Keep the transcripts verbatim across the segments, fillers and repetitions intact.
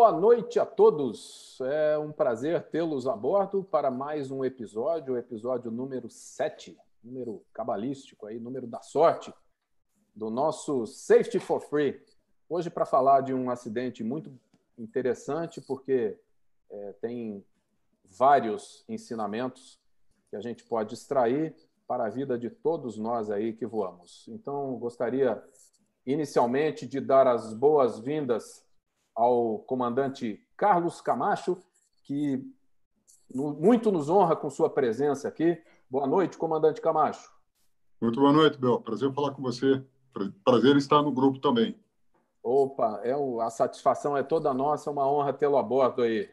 Boa noite a todos, é um prazer tê-los a bordo para mais um episódio, o episódio número sete, número cabalístico, aí, número da sorte, do nosso Safety for Free. Hoje para falar de um acidente muito interessante, porque é, tem vários ensinamentos que a gente pode extrair para a vida de todos nós aí que voamos. Então, gostaria inicialmente de dar as boas-vindas ao comandante Carlos Camacho, que muito nos honra com sua presença aqui. Boa noite, comandante Camacho. Muito boa noite, Bel. Prazer falar com você. Prazer estar no grupo também. Opa, é o, a satisfação é toda nossa, é uma honra tê-lo a bordo aí,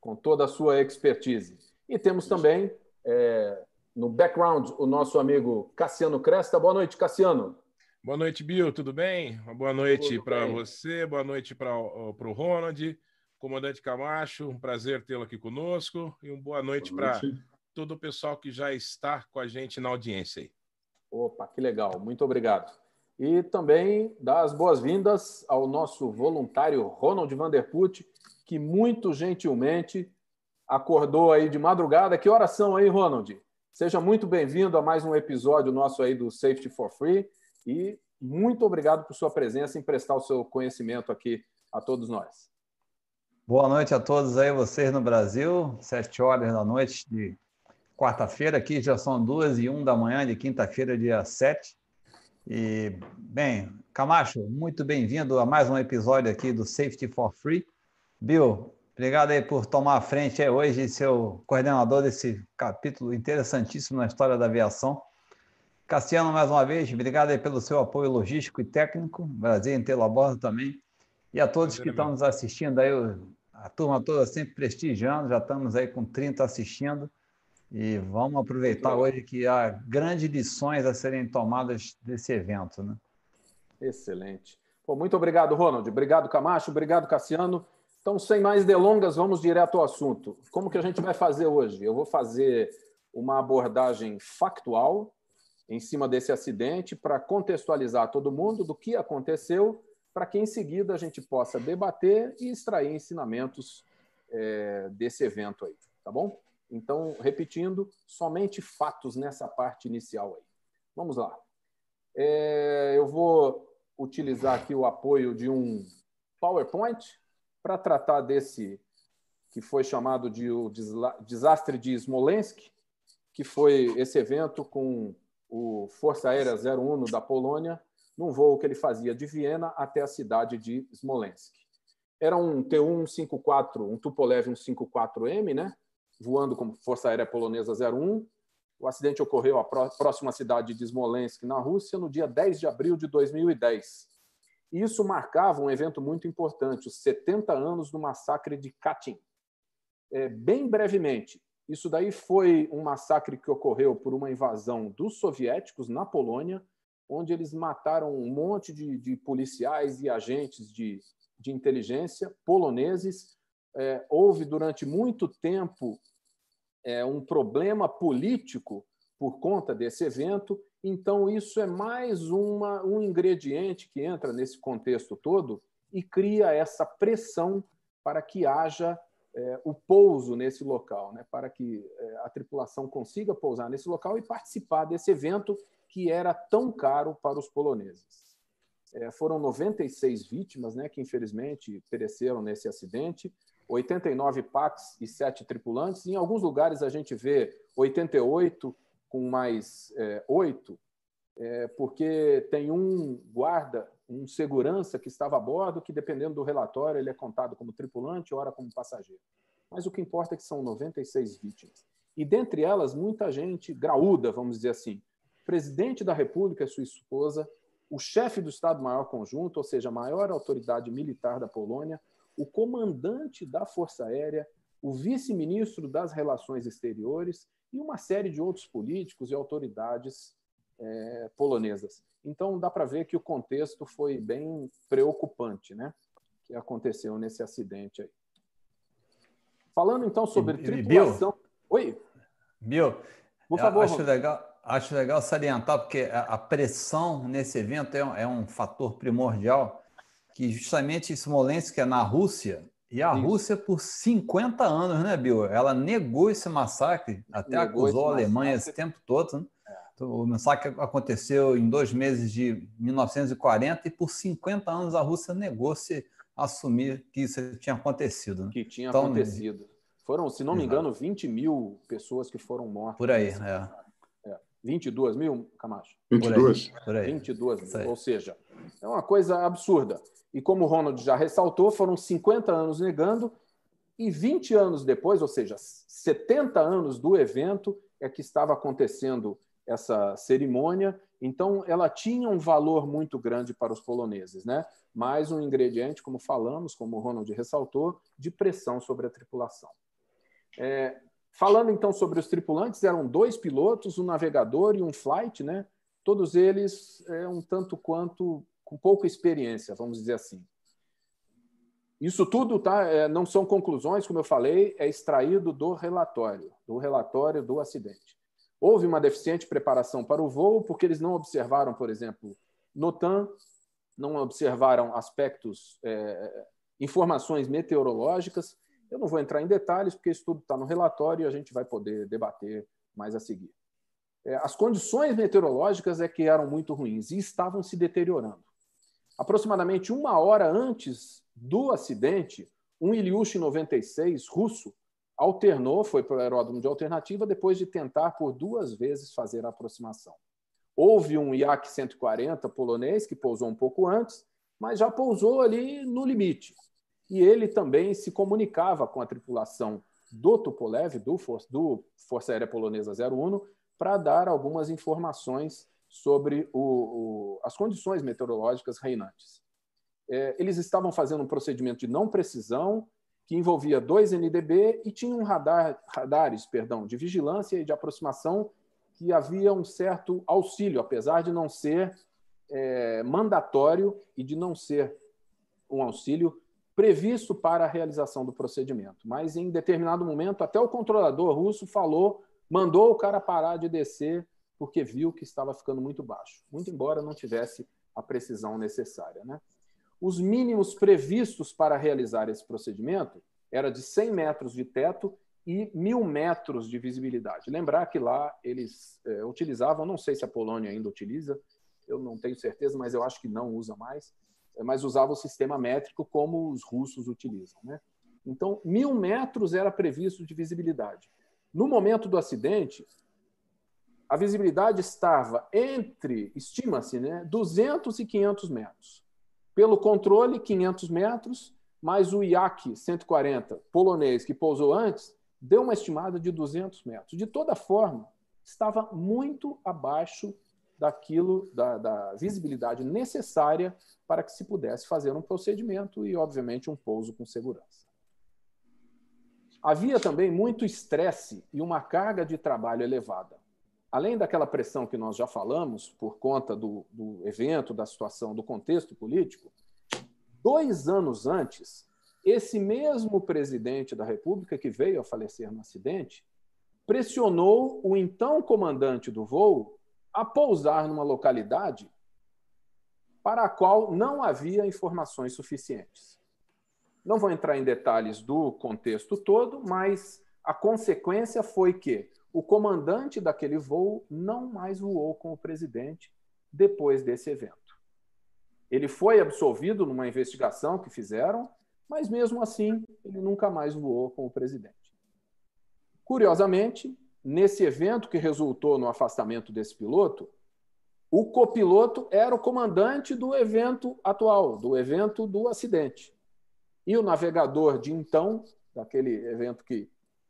com toda a sua expertise. E temos Isso. também, é, no background, o nosso amigo Cassiano Cresta. Boa noite, Cassiano. Boa noite, Bill. Tudo bem? Uma boa noite para você, boa noite para o Ronald, comandante Camacho. Um prazer tê-lo aqui conosco e uma boa noite para todo o pessoal que já está com a gente na audiência aí. Opa, que legal. Muito obrigado. E também dar as boas-vindas ao nosso voluntário Ronald Van Der Put, que muito gentilmente acordou aí de madrugada. Que horas são aí, Ronald? Seja muito bem-vindo a mais um episódio nosso aí do Safety for Free. E muito obrigado por sua presença e emprestar o seu conhecimento aqui a todos nós. Boa noite a todos aí, vocês no Brasil. Sete horas da noite de quarta-feira, aqui já são duas e um da manhã de quinta-feira, dia sete. E, bem, Camacho, muito bem-vindo a mais um episódio aqui do Safety for Free. Bill, obrigado aí por tomar a frente aí hoje e ser o coordenador desse capítulo interessantíssimo na história da aviação. Cassiano, mais uma vez, obrigado aí pelo seu apoio logístico e técnico. Prazer em tê-lo a bordo também. E a todos que estão nos assistindo aí, a turma toda sempre prestigiando, já estamos aí com trinta assistindo. E vamos aproveitar hoje que há grandes lições a serem tomadas desse evento, né? Excelente. Bom, muito obrigado, Ronald. Obrigado, Camacho. Obrigado, Cassiano. Então, sem mais delongas, vamos direto ao assunto. Como que a gente vai fazer hoje? Eu vou fazer uma abordagem factual em cima desse acidente, para contextualizar todo mundo do que aconteceu, para que em seguida a gente possa debater e extrair ensinamentos é, desse evento aí, tá bom? Então, repetindo, somente fatos nessa parte inicial aí. Vamos lá. É, eu vou utilizar aqui o apoio de um PowerPoint para tratar desse que foi chamado de o desastre de Smolensk, que foi esse evento com o Força Aérea zero um da Polônia, num voo que ele fazia de Viena até a cidade de Smolensk. Era um T cento e cinquenta e quatro, um Tupolev cento e cinquenta e quatro M, né? Voando como Força Aérea Polonesa zero um. O acidente ocorreu à próxima cidade de Smolensk, na Rússia, no dia dez de abril de dois mil e dez. Isso marcava um evento muito importante, os setenta anos do massacre de Katyn. É, bem brevemente, isso daí foi um massacre que ocorreu por uma invasão dos soviéticos na Polônia, onde eles mataram um monte de, de policiais e agentes de, de inteligência poloneses. É, houve durante muito tempo é, um problema político por conta desse evento. Então, isso é mais uma, um ingrediente que entra nesse contexto todo e cria essa pressão para que haja É, o pouso nesse local, né, para que é, a tripulação consiga pousar nesse local e participar desse evento que era tão caro para os poloneses. É, foram noventa e seis vítimas, né, que infelizmente pereceram nesse acidente, oitenta e nove pax e sete tripulantes. Em alguns lugares a gente vê oitenta e oito com mais é, oito, é, porque tem um guarda, um segurança que estava a bordo, que dependendo do relatório ele é contado como tripulante, ora como passageiro. Mas o que importa é que são noventa e seis vítimas. E dentre elas, muita gente graúda, vamos dizer assim. O presidente da República e sua esposa, o chefe do Estado-Maior Conjunto, ou seja, a maior autoridade militar da Polônia, o comandante da Força Aérea, o vice-ministro das Relações Exteriores e uma série de outros políticos e autoridades É, polonesas. Então, dá para ver que o contexto foi bem preocupante, né? Que aconteceu nesse acidente aí. Falando, então, sobre e, tripulação... Bill, Oi? Bill, por favor, acho legal, acho legal salientar, porque a, a pressão nesse evento é, é um fator primordial, que justamente Smolensk, que é na Rússia, E a Isso. Rússia, por cinquenta anos, né, Bill? Ela negou esse massacre, até negou acusou a Alemanha massacre. esse tempo todo. Né? É. Então, o massacre aconteceu em dois meses de mil novecentos e quarenta e por cinquenta anos a Rússia negou-se a assumir que isso tinha acontecido. Né? Que tinha então, acontecido. Foram, se não me engano, vinte mil pessoas que foram mortas. Por aí, é. é. vinte e duas mil, Camacho? vinte e duas. Por aí, por aí. vinte e duas mil, ou seja, é uma coisa absurda. E como o Ronald já ressaltou, foram cinquenta anos negando e vinte anos depois, ou seja, setenta anos do evento, é que estava acontecendo essa cerimônia. Então, ela tinha um valor muito grande para os poloneses, né? Mais um ingrediente, como falamos, como o Ronald ressaltou, de pressão sobre a tripulação. É, falando, então, sobre os tripulantes, eram dois pilotos, um navegador e um flight, né? Todos eles é, um tanto quanto... com pouca experiência, vamos dizer assim. Isso tudo tá, é, não são conclusões, como eu falei, é extraído do relatório, do relatório do acidente. Houve uma deficiente preparação para o voo, porque eles não observaram, por exemplo, NOTAM, não observaram aspectos, é, informações meteorológicas. Eu não vou entrar em detalhes, porque isso tudo está no relatório e a gente vai poder debater mais a seguir. É, as condições meteorológicas é que eram muito ruins e estavam se deteriorando. Aproximadamente uma hora antes do acidente, um Ilyushin noventa e seis russo alternou, foi para o aeródromo de alternativa, depois de tentar por duas vezes fazer a aproximação. Houve um I A C cento e quarenta polonês que pousou um pouco antes, mas já pousou ali no limite. E ele também se comunicava com a tripulação do Tupolev, do, For do Força Aérea Polonesa zero um, para dar algumas informações sobre o, o, as condições meteorológicas reinantes. É, eles estavam fazendo um procedimento de não precisão que envolvia dois N D B e tinha um radar, radares perdão, de vigilância e de aproximação que havia um certo auxílio, apesar de não ser é, mandatório e de não ser um auxílio previsto para a realização do procedimento. Mas, em determinado momento, até o controlador russo falou, mandou o cara parar de descer porque viu que estava ficando muito baixo, muito embora não tivesse a precisão necessária, né? Os mínimos previstos para realizar esse procedimento era de cem metros de teto e mil metros de visibilidade. Lembrar que lá eles é, utilizavam, não sei se a Polônia ainda utiliza, eu não tenho certeza, mas eu acho que não usa mais, mas usava o sistema métrico como os russos utilizam, né? Então, mil metros era previsto de visibilidade. No momento do acidente, a visibilidade estava entre, estima-se, né, duzentos e quinhentos metros. Pelo controle, quinhentos metros, mas o I A C cento e quarenta polonês que pousou antes deu uma estimada de duzentos metros. De toda forma, estava muito abaixo daquilo, da, da visibilidade necessária para que se pudesse fazer um procedimento e, obviamente, um pouso com segurança. Havia também muito estresse e uma carga de trabalho elevada. Além daquela pressão que nós já falamos, por conta do, do evento, da situação, do contexto político, dois anos antes, esse mesmo presidente da República, que veio a falecer no acidente, pressionou o então comandante do voo a pousar numa localidade para a qual não havia informações suficientes. Não vou entrar em detalhes do contexto todo, mas a consequência foi que o comandante daquele voo não mais voou com o presidente depois desse evento. Ele foi absolvido numa investigação que fizeram, mas mesmo assim ele nunca mais voou com o presidente. Curiosamente, nesse evento que resultou no afastamento desse piloto, o copiloto era o comandante do evento atual, do evento do acidente. E o navegador de então, daquele evento que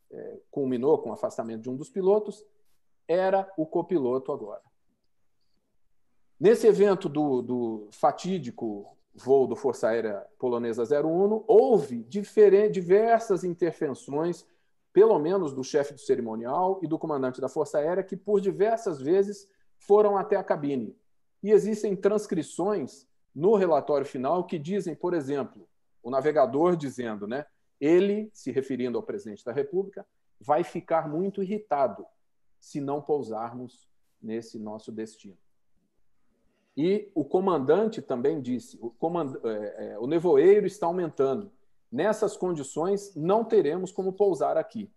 é, culminou com o afastamento de um dos pilotos, era o copiloto agora. Nesse evento do, do fatídico voo do Força Aérea Polonesa zero um, houve diversas intervenções, pelo menos do chefe do cerimonial e do comandante da Força Aérea, que por diversas vezes foram até a cabine. E existem transcrições no relatório final que dizem, por exemplo, o navegador dizendo, né? Ele, se referindo ao presidente da República, vai ficar muito irritado se não pousarmos nesse nosso destino. E o comandante também disse, o, comand... é, é, o nevoeiro está aumentando, Nessas condições, não teremos como pousar aqui.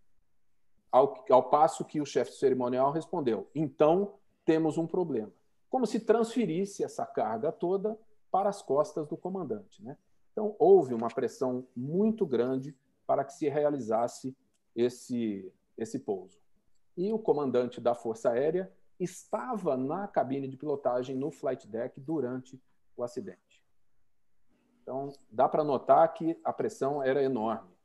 Ao, ao passo que o chefe cerimonial respondeu, então temos um problema. Como se transferisse essa carga toda para as costas do comandante, né? Então, houve uma pressão muito grande para que se realizasse esse, esse pouso. E o comandante da Força Aérea estava na cabine de pilotagem, no flight deck, durante o acidente. Então, dá para notar que a pressão era enorme.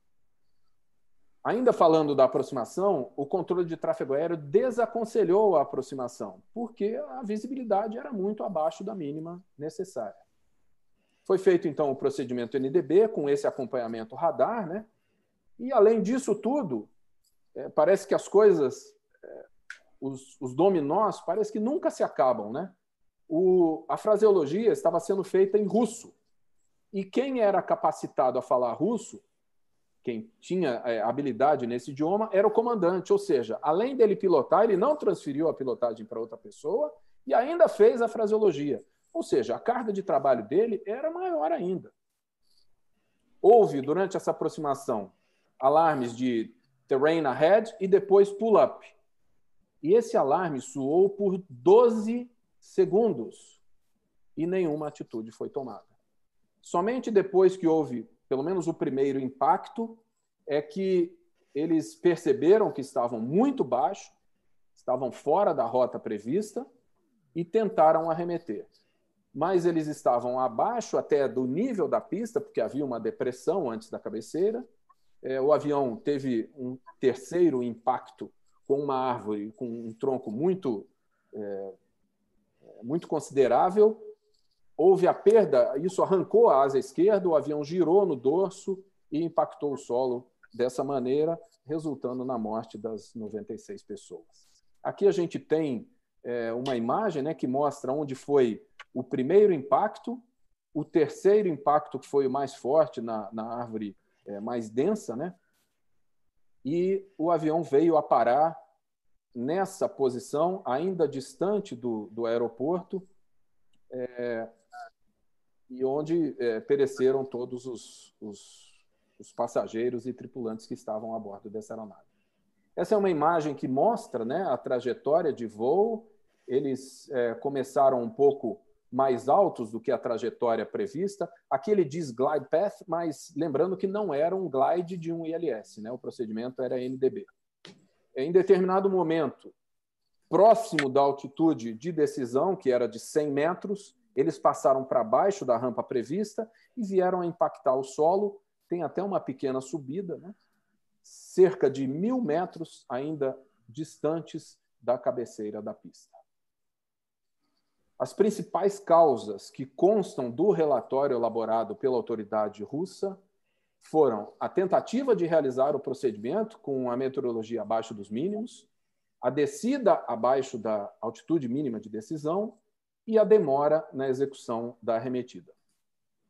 Ainda falando da aproximação, o controle de tráfego aéreo desaconselhou a aproximação, porque a visibilidade era muito abaixo da mínima necessária. Foi feito, então, o procedimento N D B, com esse acompanhamento radar, né? E, além disso tudo, é, parece que as coisas, é, os, os dominós, parece que nunca se acabam, né? O, a fraseologia estava sendo feita em russo. E quem era capacitado a falar russo, quem tinha habilidade nesse idioma, era o comandante, ou seja, além dele pilotar, ele não transferiu a pilotagem para outra pessoa e ainda fez a fraseologia. Ou seja, a carga de trabalho dele era maior ainda. Houve, durante essa aproximação, alarmes de terrain ahead e depois pull-up. E esse alarme soou por doze segundos e nenhuma atitude foi tomada. Somente depois que houve pelo menos o primeiro impacto, é que eles perceberam que estavam muito baixo, estavam fora da rota prevista e tentaram arremeter. Mas eles estavam abaixo até do nível da pista, porque havia uma depressão antes da cabeceira. O avião teve um terceiro impacto com uma árvore, com um tronco muito, é, muito considerável. Houve a perda, isso arrancou a asa esquerda, o avião girou no dorso e impactou o solo dessa maneira, resultando na morte das noventa e seis pessoas. Aqui a gente tem é, uma imagem, né, que mostra onde foi o primeiro impacto, o terceiro impacto, que foi o mais forte na, na árvore é, mais densa, né, e o avião veio a parar nessa posição, ainda distante do, do aeroporto, é, e onde é, pereceram todos os, os, os passageiros e tripulantes que estavam a bordo dessa aeronave. Essa é uma imagem que mostra, né, a trajetória de voo. Eles é, começaram um pouco mais altos do que a trajetória prevista. Aqui ele diz glide path, mas lembrando que não era um glide de um I L S, né? O procedimento era N D B. Em determinado momento, próximo da altitude de decisão, que era de cem metros, eles passaram para baixo da rampa prevista e vieram a impactar o solo. Tem até uma pequena subida, né? Cerca de mil metros ainda distantes da cabeceira da pista. As principais causas que constam do relatório elaborado pela autoridade russa foram a tentativa de realizar o procedimento com a meteorologia abaixo dos mínimos, a descida abaixo da altitude mínima de decisão e a demora na execução da arremetida.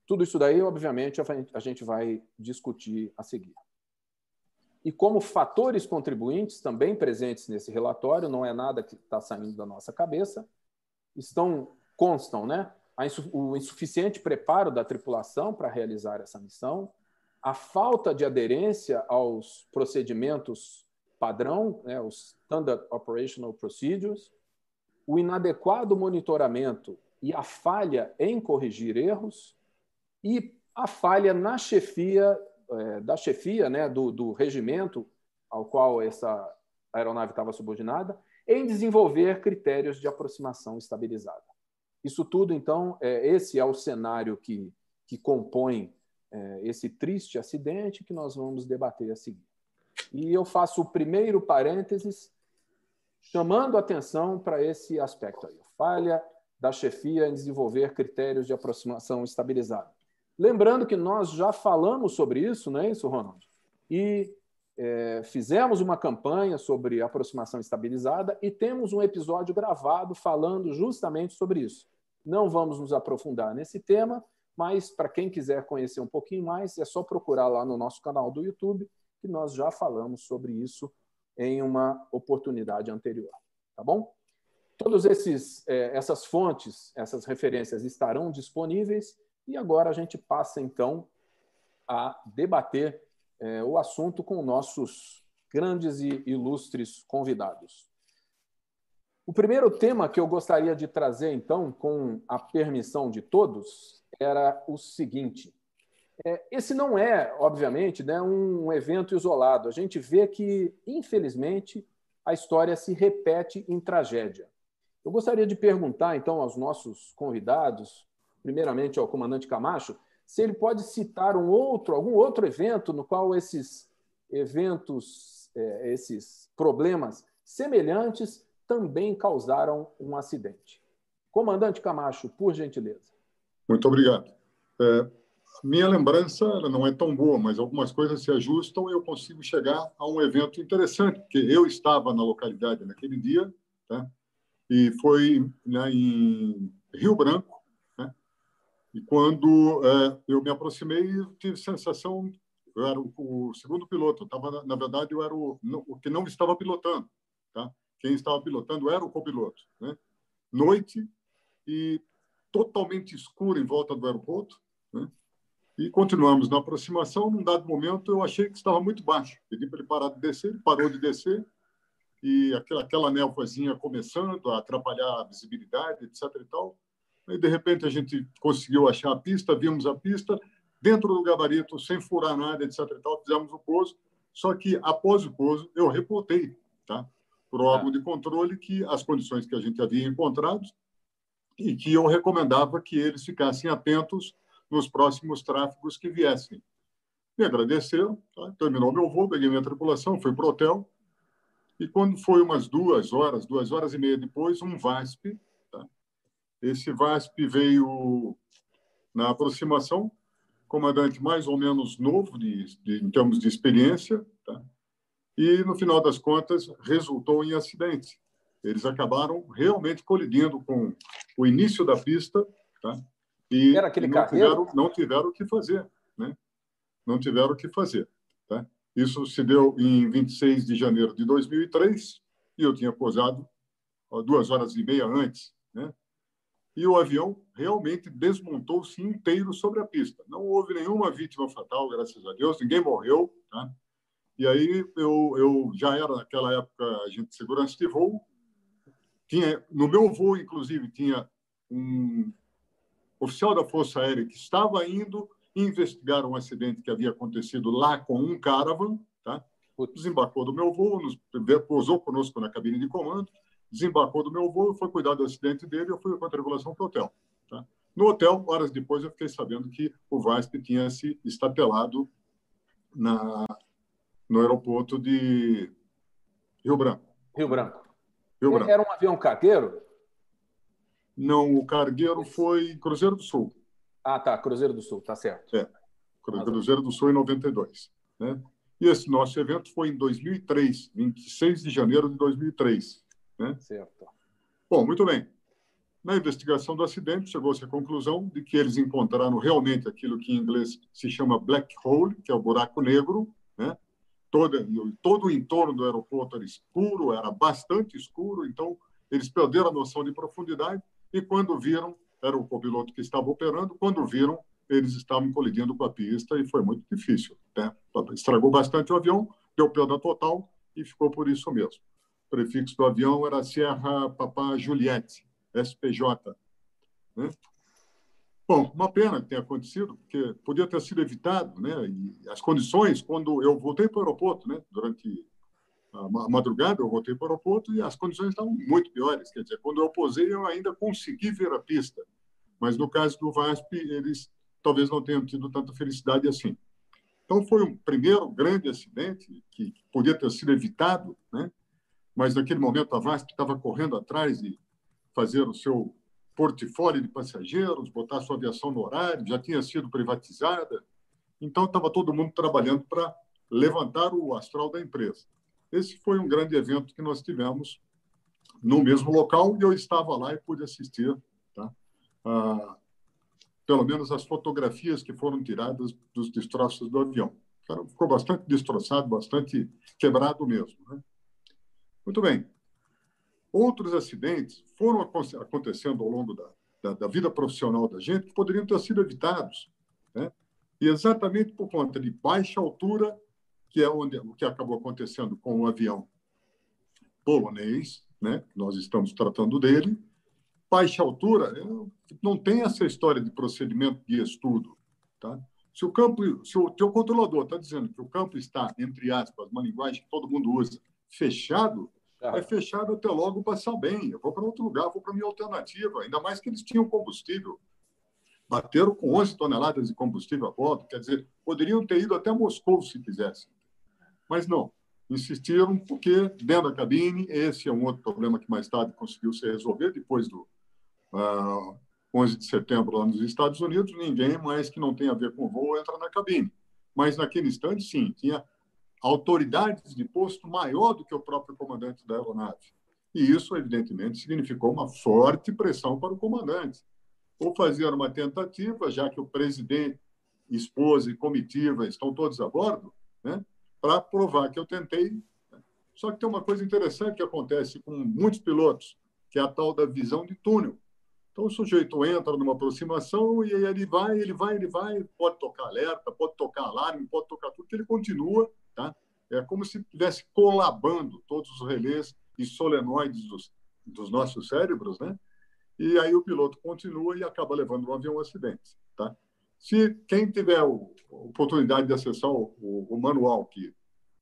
Tudo isso daí, obviamente, a gente vai discutir a seguir. E como fatores contribuintes também presentes nesse relatório, não é nada que está saindo da nossa cabeça, estão, constam, né, o insuficiente preparo da tripulação para realizar essa missão, a falta de aderência aos procedimentos padrão, né, os Standard Operational Procedures, o inadequado monitoramento e a falha em corrigir erros e a falha na chefia, é, da chefia, né, do, do regimento ao qual essa aeronave estava subordinada, em desenvolver critérios de aproximação estabilizada. Isso tudo, então, é, esse é o cenário que, que compõe é, esse triste acidente que nós vamos debater a seguir. E eu faço o primeiro parênteses chamando atenção para esse aspecto aí, falha da chefia em desenvolver critérios de aproximação estabilizada. Lembrando que nós já falamos sobre isso, não é isso, Ronald? E é, fizemos uma campanha sobre aproximação estabilizada e temos um episódio gravado falando justamente sobre isso. Não vamos nos aprofundar nesse tema, mas para quem quiser conhecer um pouquinho mais, é só procurar lá no nosso canal do YouTube, que nós já falamos sobre isso em uma oportunidade anterior, tá bom? Todas eh, essas fontes, essas referências estarão disponíveis e agora a gente passa, então, a debater é, o assunto com nossos grandes e ilustres convidados. O primeiro tema que eu gostaria de trazer, então, com a permissão de todos, era o seguinte. É, esse não é, obviamente, né, um evento isolado. A gente vê que, infelizmente, a história se repete em tragédia. Eu gostaria de perguntar, então, aos nossos convidados, primeiramente ao comandante Camacho, se ele pode citar um outro, algum outro evento no qual esses eventos, é, esses problemas semelhantes também causaram um acidente. Comandante Camacho, por gentileza. Muito obrigado. É, minha lembrança não é tão boa, mas algumas coisas se ajustam e eu consigo chegar a um evento interessante, porque eu estava na localidade naquele dia, tá? E foi, né, em Rio Branco, né? E quando é, eu me aproximei, tive sensação, eu era o, o segundo piloto, tava, na, na verdade eu era o, não, o que não estava pilotando, tá? Quem estava pilotando era o copiloto, né? Noite e totalmente escuro em volta do aeroporto, né? E continuamos na aproximação. Num dado momento, eu achei que estava muito baixo. Pedi para ele parar de descer, ele parou de descer. E aquela, aquela névoazinha começando a atrapalhar a visibilidade, etcétera e tal. E de repente, a gente conseguiu achar a pista, vimos a pista, dentro do gabarito, sem furar nada, etcétera e tal, fizemos o pouso. Só que, após o pouso, eu reportei, tá? Por órgão de controle, que as condições que a gente havia encontrado e que eu recomendava que eles ficassem atentos nos próximos tráfegos que viessem. Me agradeceram, tá? Terminou meu voo, peguei minha tripulação, fui para o hotel. E quando foi umas duas horas, duas horas e meia depois, um VASP, tá? Esse VASP veio na aproximação, comandante mais ou menos novo de, de, em termos de experiência, tá? E, no final das contas, resultou em acidente. Eles acabaram realmente colidindo com o início da pista, tá? E era aquele não, tiveram, não tiveram o que fazer, né? Não tiveram o que fazer, tá? Isso se deu em vinte e seis de janeiro de dois mil e três e eu tinha pousado duas horas e meia antes, né? E o avião realmente desmontou-se inteiro sobre a pista. Não houve nenhuma vítima fatal, graças a Deus, ninguém morreu, tá? E aí eu, eu já era, naquela época, agente de segurança de voo. Tinha, no meu voo, inclusive, tinha um oficial da Força Aérea que estava indo investigar um acidente que havia acontecido lá com um caravan, tá? Desembarcou do meu voo, nos, pousou conosco na cabine de comando, desembarcou do meu voo, foi cuidar do acidente dele, eu fui com a tripulação para o hotel, tá? No hotel, horas depois, eu fiquei sabendo que o VASP tinha se estatelado na... no aeroporto de Rio Branco. Rio Branco. Rio Branco. Era um avião cargueiro? Não, o cargueiro foi Cruzeiro do Sul. Ah, tá, Cruzeiro do Sul, tá certo. É, Cruzeiro do Sul em noventa e dois. Né? E esse nosso evento foi em dois mil e três, vinte e seis de janeiro de dois mil e três. Né? Certo. Bom, muito bem. Na investigação do acidente, chegou-se à conclusão de que eles encontraram realmente aquilo que em inglês se chama black hole, que é o buraco negro, né? Todo, todo o entorno do aeroporto era escuro, era bastante escuro, então eles perderam a noção de profundidade e quando viram, era o copiloto que estava operando, quando viram, eles estavam colidindo com a pista e foi muito difícil, né? Estragou bastante o avião, deu perda total e ficou por isso mesmo. O prefixo do avião era Sierra Papá Juliette, S P J. Né? Bom, uma pena que tenha acontecido, porque podia ter sido evitado, né? E as condições, quando eu voltei para o aeroporto, né? Durante a madrugada, eu voltei para o aeroporto e as condições estavam muito piores. Quer dizer, quando eu pousei, eu ainda consegui ver a pista. Mas no caso do VASP, eles talvez não tenham tido tanta felicidade assim. Então, foi um primeiro grande acidente que podia ter sido evitado, né? Mas naquele momento a VASP estava correndo atrás de fazer o seu portfólio de passageiros, botar sua aviação no horário, já tinha sido privatizada. Então, estava todo mundo trabalhando para levantar o astral da empresa. Esse foi um grande evento que nós tivemos no mesmo local, e eu estava lá e pude assistir, tá? Ah, pelo menos as fotografias que foram tiradas dos destroços do avião. O cara ficou bastante destroçado, bastante quebrado mesmo, né? Muito bem. Outros acidentes foram acontecendo ao longo da, da, da vida profissional da gente que poderiam ter sido evitados, né? E exatamente por conta de baixa altura, que é onde, o que acabou acontecendo com o avião polonês, né? Nós estamos tratando dele. Baixa altura, não tem essa história de procedimento de estudo. Tá? Se o campo, se o teu controlador está dizendo que o campo está, entre aspas, uma linguagem que todo mundo usa, fechado, é fechado até logo passar bem. Eu vou para outro lugar, vou para minha alternativa. Ainda mais que eles tinham combustível. Bateram com onze toneladas de combustível a bordo. Quer dizer, poderiam ter ido até Moscou se quisessem. Mas não. Insistiram porque, dentro da cabine, esse é um outro problema que mais tarde conseguiu se resolver, depois do uh, onze de setembro lá nos Estados Unidos, ninguém mais que não tem a ver com o voo entra na cabine. Mas, naquele instante, sim, tinha autoridades de posto maior do que o próprio comandante da aeronave. E isso, evidentemente, significou uma forte pressão para o comandante. Ou fazer uma tentativa, já que o presidente, esposa e comitiva estão todos a bordo, né? Para provar que eu tentei. Só que tem uma coisa interessante que acontece com muitos pilotos, que é a tal da visão de túnel. Então, o sujeito entra numa aproximação e aí ele vai, ele vai, ele vai, pode tocar alerta, pode tocar alarme, pode tocar tudo, que ele continua, tá? É como se estivesse colabando todos os relés e solenoides dos, dos nossos cérebros, né? E aí o piloto continua e acaba levando o avião a um acidente, tá? Se quem tiver a oportunidade de acessar o, o, o manual, que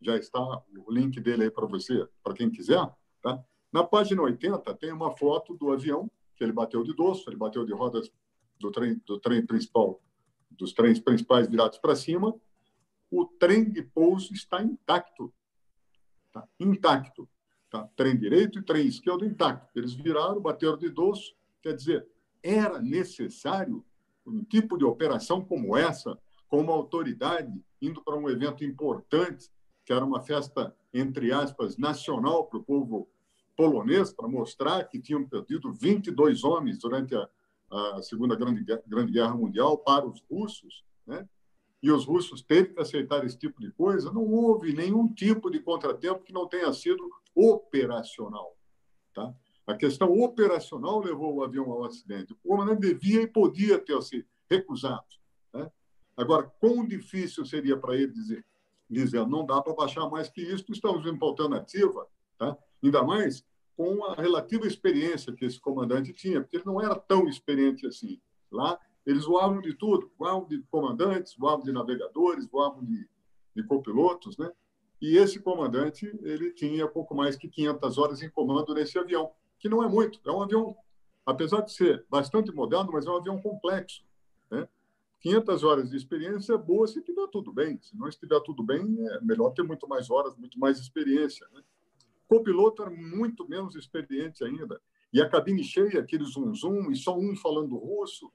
já está o link dele aí para você, para quem quiser, tá? Na página oitenta tem uma foto do avião, que ele bateu de dorso, ele bateu de rodas do trem, do trem principal, dos trens principais virados para cima. O trem de pouso está intacto, tá? Intacto. Tá? Trem direito e trem esquerdo intacto. Eles viraram, bateram de dorso, quer dizer, era necessário um tipo de operação como essa, com uma autoridade indo para um evento importante, que era uma festa, entre aspas, nacional para o povo polonês, para mostrar que tinham perdido vinte e dois homens durante a, a Segunda Grande, Grande Guerra Mundial para os russos, né? E os russos teve que aceitar esse tipo de coisa. Não houve nenhum tipo de contratempo que não tenha sido operacional, tá? A questão operacional levou o avião ao acidente. O comandante devia e podia ter se recusado, né? Agora, quão difícil seria para ele dizer, dizer não dá para baixar mais que isso, estamos indo para alternativa, tá? Ainda mais com a relativa experiência que esse comandante tinha, porque ele não era tão experiente assim. Lá, eles voavam de tudo, voavam de comandantes, voavam de navegadores, voavam de, de copilotos, né? E esse comandante, ele tinha pouco mais que quinhentas horas em comando nesse avião, que não é muito. É um avião, apesar de ser bastante moderno, mas é um avião complexo, né? quinhentas horas de experiência é boa se tiver tudo bem. Se não estiver tudo bem, é melhor ter muito mais horas, muito mais experiência, né? O copiloto era muito menos experiente ainda. E a cabine cheia, aquele zum-zum, e só um falando russo,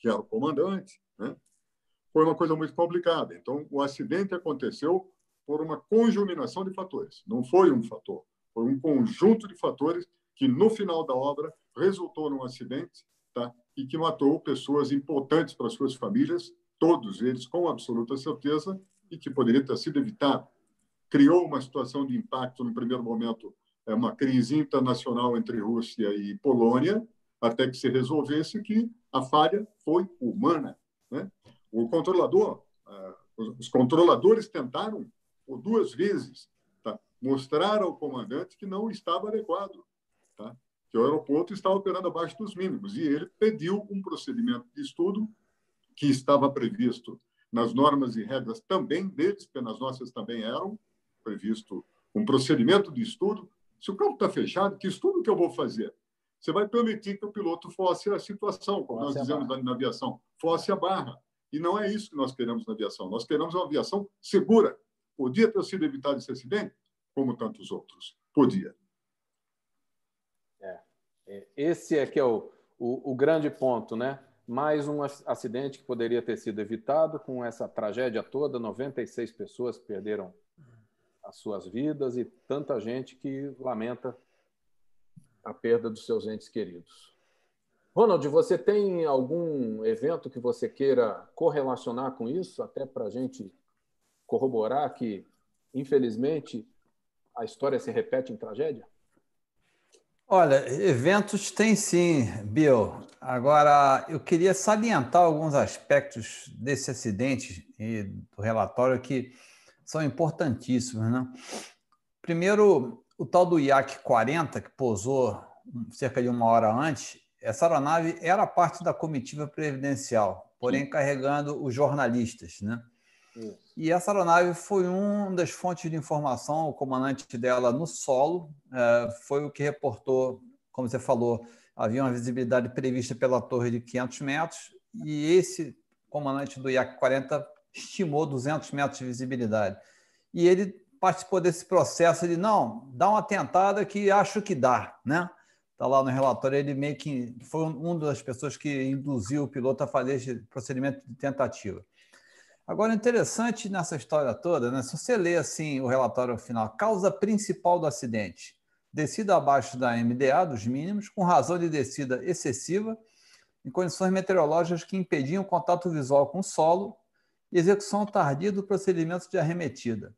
que era o comandante, né? Foi uma coisa muito complicada. Então, o acidente aconteceu por uma conjuminação de fatores. Não foi um fator, foi um conjunto de fatores que, no final da obra, resultou num acidente, tá? E que matou pessoas importantes para suas famílias, todos eles com absoluta certeza, e que poderia ter sido evitado. Criou uma situação de impacto, no primeiro momento, é uma crise internacional entre Rússia e Polônia, até que se resolvesse que a falha foi humana, né? O controlador, os controladores tentaram por duas vezes, tá? Mostrar ao comandante que não estava adequado, tá? Que o aeroporto estava operando abaixo dos mínimos, e ele pediu um procedimento de estudo que estava previsto nas normas e regras também deles, porque nas nossas também eram, previsto um procedimento de estudo. Se o campo está fechado, que estudo que eu vou fazer? Você vai permitir que o piloto force a situação, como nós dizemos na aviação, force a barra. E não é isso que nós queremos na aviação. Nós queremos uma aviação segura. Podia ter sido evitado esse acidente, como tantos outros. Podia. É, esse é que é o, o, o grande ponto, né? Mais um acidente que poderia ter sido evitado com essa tragédia toda. noventa e seis pessoas perderam as suas vidas e tanta gente que lamenta a perda dos seus entes queridos. Ronald, você tem algum evento que você queira correlacionar com isso, até para a gente corroborar que, infelizmente, a história se repete em tragédia? Olha, eventos tem sim, Bill. Agora, eu queria salientar alguns aspectos desse acidente e do relatório que são importantíssimos, né? Primeiro, o tal do I A C quarenta, que pousou cerca de uma hora antes, essa aeronave era parte da comitiva previdencial, porém sim, carregando os jornalistas, né? Isso. E essa aeronave foi uma das fontes de informação, o comandante dela no solo, foi o que reportou, como você falou, havia uma visibilidade prevista pela torre de quinhentos metros, e esse comandante do I A C quarenta estimou duzentos metros de visibilidade. E ele participou desse processo, ele, não, dá uma tentada que acho que dá, né? Está lá no relatório, ele meio que foi uma das pessoas que induziu o piloto a fazer esse procedimento de tentativa. Agora, interessante nessa história toda, né? Se você lê assim, o relatório final, causa principal do acidente, descida abaixo da M D A, dos mínimos, com razão de descida excessiva, em condições meteorológicas que impediam contato visual com o solo, e execução tardia do procedimento de arremetida.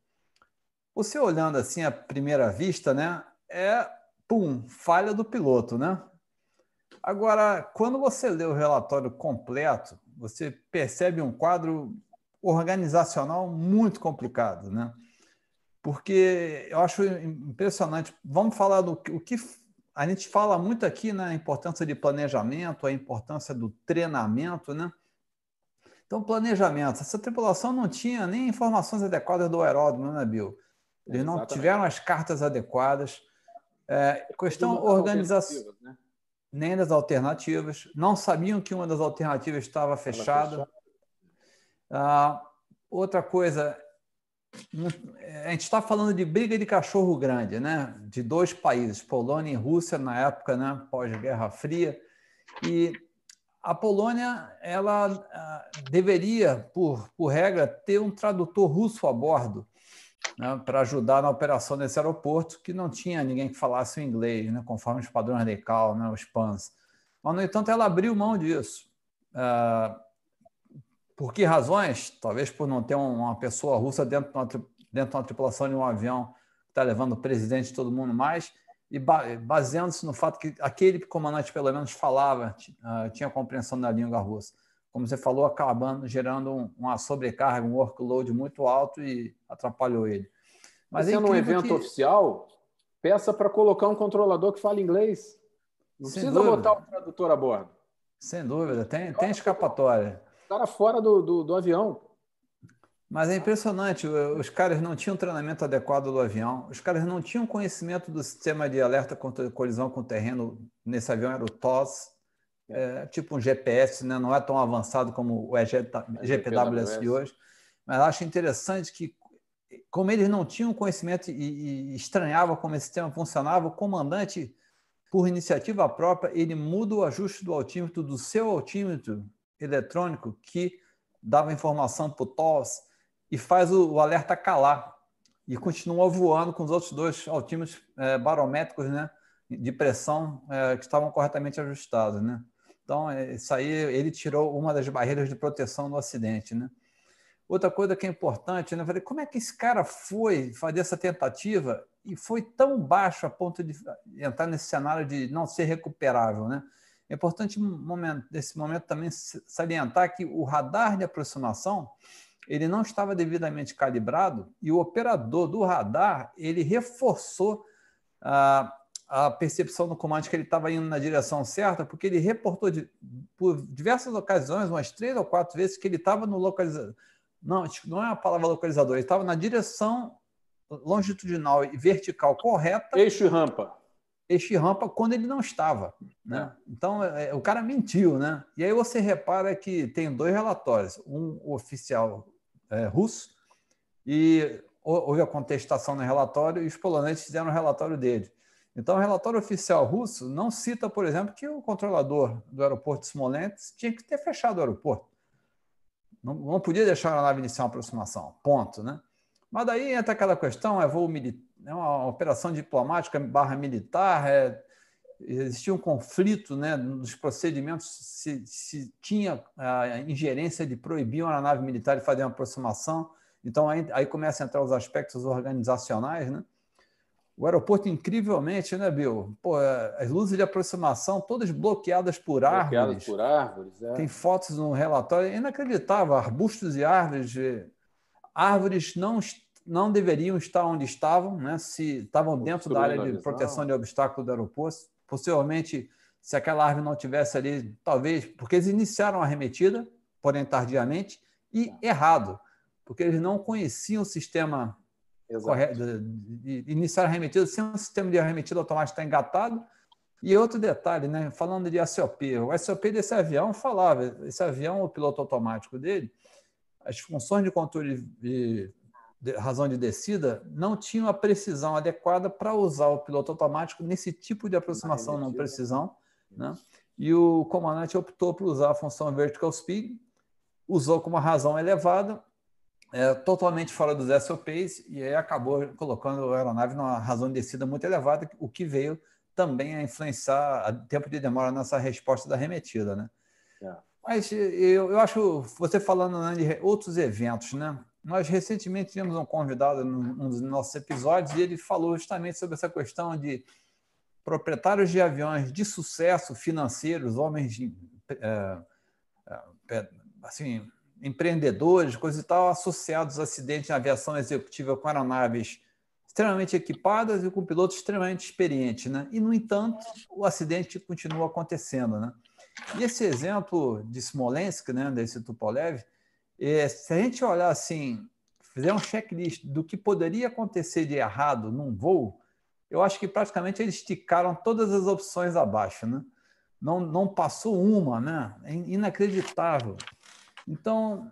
Você olhando assim à primeira vista, né, é, pum, falha do piloto, né? Agora, quando você lê o relatório completo, você percebe um quadro organizacional muito complicado, né? Porque eu acho impressionante. Vamos falar do o que a gente fala muito aqui, né? A importância de planejamento, a importância do treinamento, né? Então, planejamento. Essa tripulação não tinha nem informações adequadas do aeródromo, né, Bill? Eles não Exatamente. tiveram as cartas adequadas. É, questão organização... Né? Nem das alternativas. Não sabiam que uma das alternativas estava fechada. Ah, outra coisa... A gente está falando de briga de cachorro grande, né? De dois países, Polônia e Rússia, na época, né? Pós-Guerra Fria. E... a Polônia, ela ah, deveria, por, por regra, ter um tradutor russo a bordo, né, para ajudar na operação desse aeroporto, que não tinha ninguém que falasse o inglês, né, conforme os padrões da I C A O, né, os P A Ns. Mas, no entanto, ela abriu mão disso. Ah, por que razões? Talvez por não ter uma pessoa russa dentro de uma, dentro de uma tripulação de um avião que está levando o presidente e todo mundo mais, e baseando-se no fato que aquele comandante, pelo menos, falava, tinha compreensão da língua russa. Como você falou, acabando gerando uma sobrecarga, um workload muito alto e atrapalhou ele. Mas sendo é um evento que... oficial, peça para colocar um controlador que fale inglês. Não Sem precisa dúvida. botar o tradutor a bordo. Sem dúvida, tem, tem escapatória. O cara fora do, do, do avião. Mas é impressionante, os caras não tinham treinamento adequado do avião, os caras não tinham conhecimento do sistema de alerta contra colisão com o terreno, nesse avião era o T O S, é, tipo um G P S, né? Não é tão avançado como o E G P W S de hoje, mas acho interessante que, como eles não tinham conhecimento e, e estranhavam como esse sistema funcionava, o comandante, por iniciativa própria, ele muda o ajuste do altímetro, do seu altímetro eletrônico, que dava informação para o T O S, e faz o, o alerta calar, e continua voando com os outros dois altímetros é, barométricos, né, de pressão é, que estavam corretamente ajustados, né? Então, é, isso aí, ele tirou uma das barreiras de proteção do acidente, né? Outra coisa que é importante, né, eu falei, como é que esse cara foi fazer essa tentativa e foi tão baixo a ponto de entrar nesse cenário de não ser recuperável, né? É importante, nesse momento, também salientar que o radar de aproximação ele não estava devidamente calibrado e o operador do radar ele reforçou a, a percepção do comandante que ele estava indo na direção certa, porque ele reportou de, por diversas ocasiões, umas três ou quatro vezes, que ele estava no localizador. Não, não é a palavra localizador, ele estava na direção longitudinal e vertical correta. Eixo e rampa. Eixo e rampa, quando ele não estava, né? Então, é, o cara mentiu, né? E aí você repara que tem dois relatórios, um oficial É, russo, e houve a contestação no relatório e os poloneses fizeram o relatório dele. Então, o relatório oficial russo não cita, por exemplo, que o controlador do aeroporto de Smolensk tinha que ter fechado o aeroporto. Não, não podia deixar a aeronave iniciar uma aproximação, ponto, né? Mas daí entra aquela questão, é, voo militar, é uma operação diplomática barra militar, é, existia um conflito, né, nos procedimentos, se, se tinha a ingerência de proibir uma aeronave militar de fazer uma aproximação. Então, aí, aí começam a entrar os aspectos organizacionais, né? O aeroporto, incrivelmente, né, Bill? Pô, as luzes de aproximação todas bloqueadas por bloqueadas árvores. Bloqueadas por árvores, é. Tem fotos no relatório. Inacreditável, arbustos e árvores. Árvores não, não deveriam estar onde estavam, né? Se estavam dentro da área de proteção de obstáculo do aeroporto. Possivelmente, se aquela árvore não tivesse ali, talvez... Porque eles iniciaram a arremetida, porém tardiamente, e errado, porque eles não conheciam o sistema... Correto, de iniciar a arremetida sem um sistema de arremetida automático está engatado. E outro detalhe, né? Falando de S O P, o S O P desse avião falava, esse avião, o piloto automático dele, as funções de controle de, de razão de descida não tinham a precisão adequada para usar o piloto automático nesse tipo de aproximação não precisão, né? E o comandante optou por usar a função vertical speed, usou com uma razão elevada, É, totalmente fora dos S O Ps, e aí acabou colocando a aeronave numa razão de descida muito elevada, o que veio também a influenciar o tempo de demora nessa resposta da arremetida, né? É. Mas eu, eu acho, você falando, né, de outros eventos, né? Nós recentemente tivemos um convidado num dos nossos episódios e ele falou justamente sobre essa questão de proprietários de aviões de sucesso financeiros, homens de, é, é, assim... empreendedores, coisas e tal, associados a acidentes na aviação executiva com aeronaves extremamente equipadas e com pilotos extremamente experientes, né? E, no entanto, o acidente continua acontecendo, né? E esse exemplo de Smolensk, né, desse Tupolev, é, se a gente olhar assim, fizer um checklist do que poderia acontecer de errado num voo, eu acho que praticamente eles ticaram todas as opções abaixo, né? Não, não passou uma, né? É inacreditável. Então,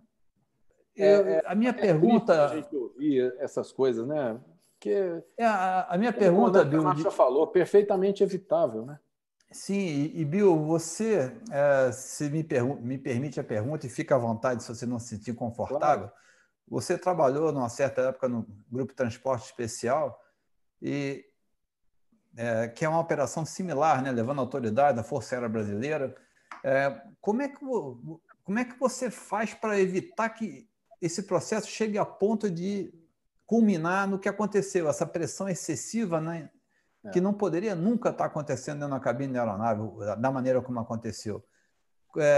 eu, é, a minha é pergunta... A gente ouvir essas coisas, né? Porque é, a, a minha pergunta, Bill... O Camacho falou, perfeitamente evitável, né? Sim, e, e Bill, você, é, se me, me permite a pergunta, e fica à vontade se você não se sentir confortável, claro. Você trabalhou, numa certa época, no Grupo Transporte Especial, e, é, que é uma operação similar, né? Levando a autoridade da Força Aérea Brasileira. É, como é que... Como é que você faz para evitar que esse processo chegue a ponto de culminar no que aconteceu, essa pressão excessiva, né, é. que não poderia nunca estar acontecendo na cabine da aeronave, da maneira como aconteceu? É,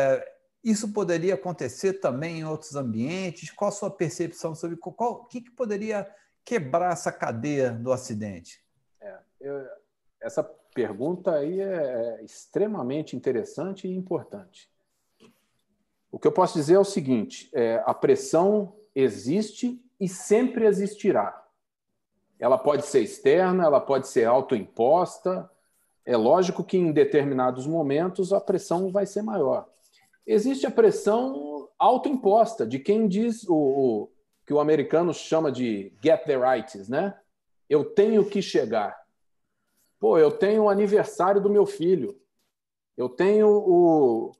isso poderia acontecer também em outros ambientes? Qual a sua percepção sobre o que, que poderia quebrar essa cadeia do acidente? É, eu, essa pergunta aí é extremamente interessante e importante. O que eu posso dizer é o seguinte, é, a pressão existe e sempre existirá. Ela pode ser externa, ela pode ser autoimposta. É lógico que em determinados momentos a pressão vai ser maior. Existe a pressão autoimposta, de quem diz o, o que o americano chama de get the rights, né? Eu tenho que chegar. Pô, eu tenho o aniversário do meu filho. Eu tenho o...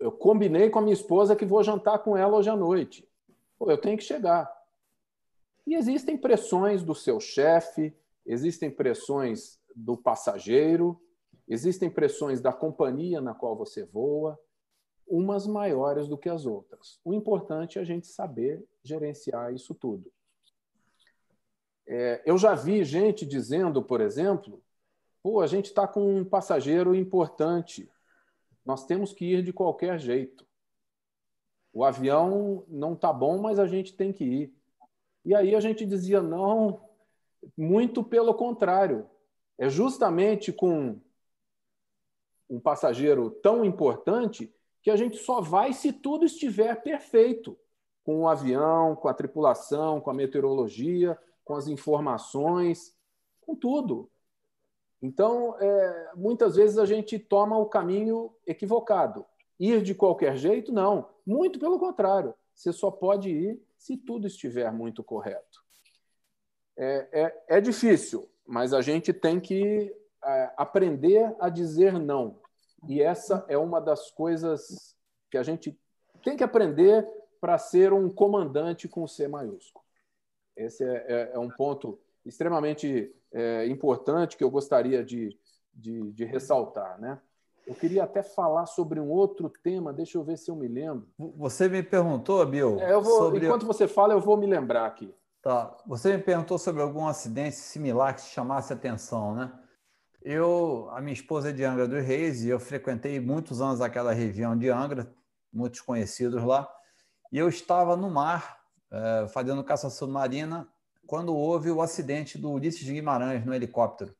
Eu combinei com a minha esposa que vou jantar com ela hoje à noite. Eu tenho que chegar. E existem pressões do seu chefe, existem pressões do passageiro, existem pressões da companhia na qual você voa, umas maiores do que as outras. O importante é a gente saber gerenciar isso tudo. É, eu já vi gente dizendo, por exemplo, pô, a gente está com um passageiro importante, nós temos que ir de qualquer jeito. O avião não está bom, mas a gente tem que ir. E aí a gente dizia, não, muito pelo contrário. É justamente com um passageiro tão importante que a gente só vai se tudo estiver perfeito. Com o avião, com a tripulação, com a meteorologia, com as informações, com tudo. Então, é, muitas vezes a gente toma o caminho equivocado. Ir de qualquer jeito, não. Muito pelo contrário. Você só pode ir se tudo estiver muito correto. É, é, é difícil, mas a gente tem que é, aprender a dizer não. E essa é uma das coisas que a gente tem que aprender para ser um comandante com C maiúsculo. Esse é, é, é um ponto extremamente é, importante que eu gostaria de, de, de ressaltar, né? Eu queria até falar sobre um outro tema, deixa eu ver se eu me lembro. Você me perguntou, Bill... É, eu vou, sobre... Enquanto você fala, eu vou me lembrar aqui. Tá. Você me perguntou sobre algum acidente similar que chamasse atenção, né? Eu, a minha esposa é de Angra dos Reis e eu frequentei muitos anos aquela região de Angra, muitos conhecidos lá, e eu estava no mar, eh, fazendo caça submarina, quando houve o acidente do Ulisses Guimarães no helicóptero.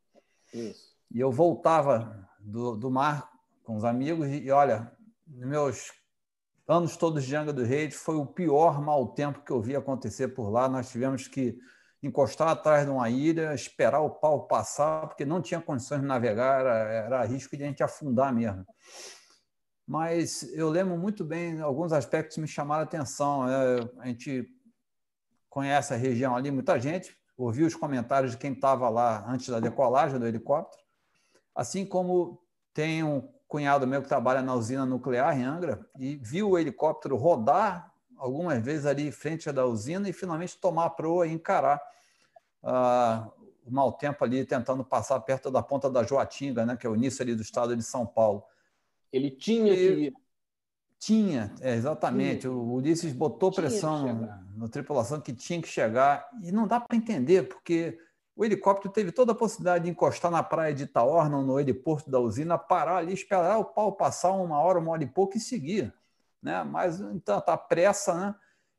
Isso. E eu voltava do, do mar com os amigos e, olha, nos meus anos todos de Angra dos Reis, foi o pior mau tempo que eu vi acontecer por lá. Nós tivemos que encostar atrás de uma ilha, esperar o pau passar, porque não tinha condições de navegar, era, era risco de a gente afundar mesmo. Mas eu lembro muito bem, alguns aspectos me chamaram a atenção. Eu, a gente conhece a região ali, muita gente, ouviu os comentários de quem estava lá antes da decolagem do helicóptero, assim como tem um cunhado meu que trabalha na usina nuclear em Angra e viu o helicóptero rodar algumas vezes ali em frente da usina e finalmente tomar a proa e encarar ah, o mau tempo ali, tentando passar perto da ponta da Joatinga, né, que é o início ali do estado de São Paulo. Ele tinha e, que... Tinha, é, exatamente. Tinha. O Ulisses botou tinha pressão na tripulação que tinha que chegar e não dá para entender, porque o helicóptero teve toda a possibilidade de encostar na praia de Itaorna, no heliporto da usina, parar ali, esperar o pau passar uma hora, uma hora e pouco e seguir. Né? Mas, então, tá pressa, né?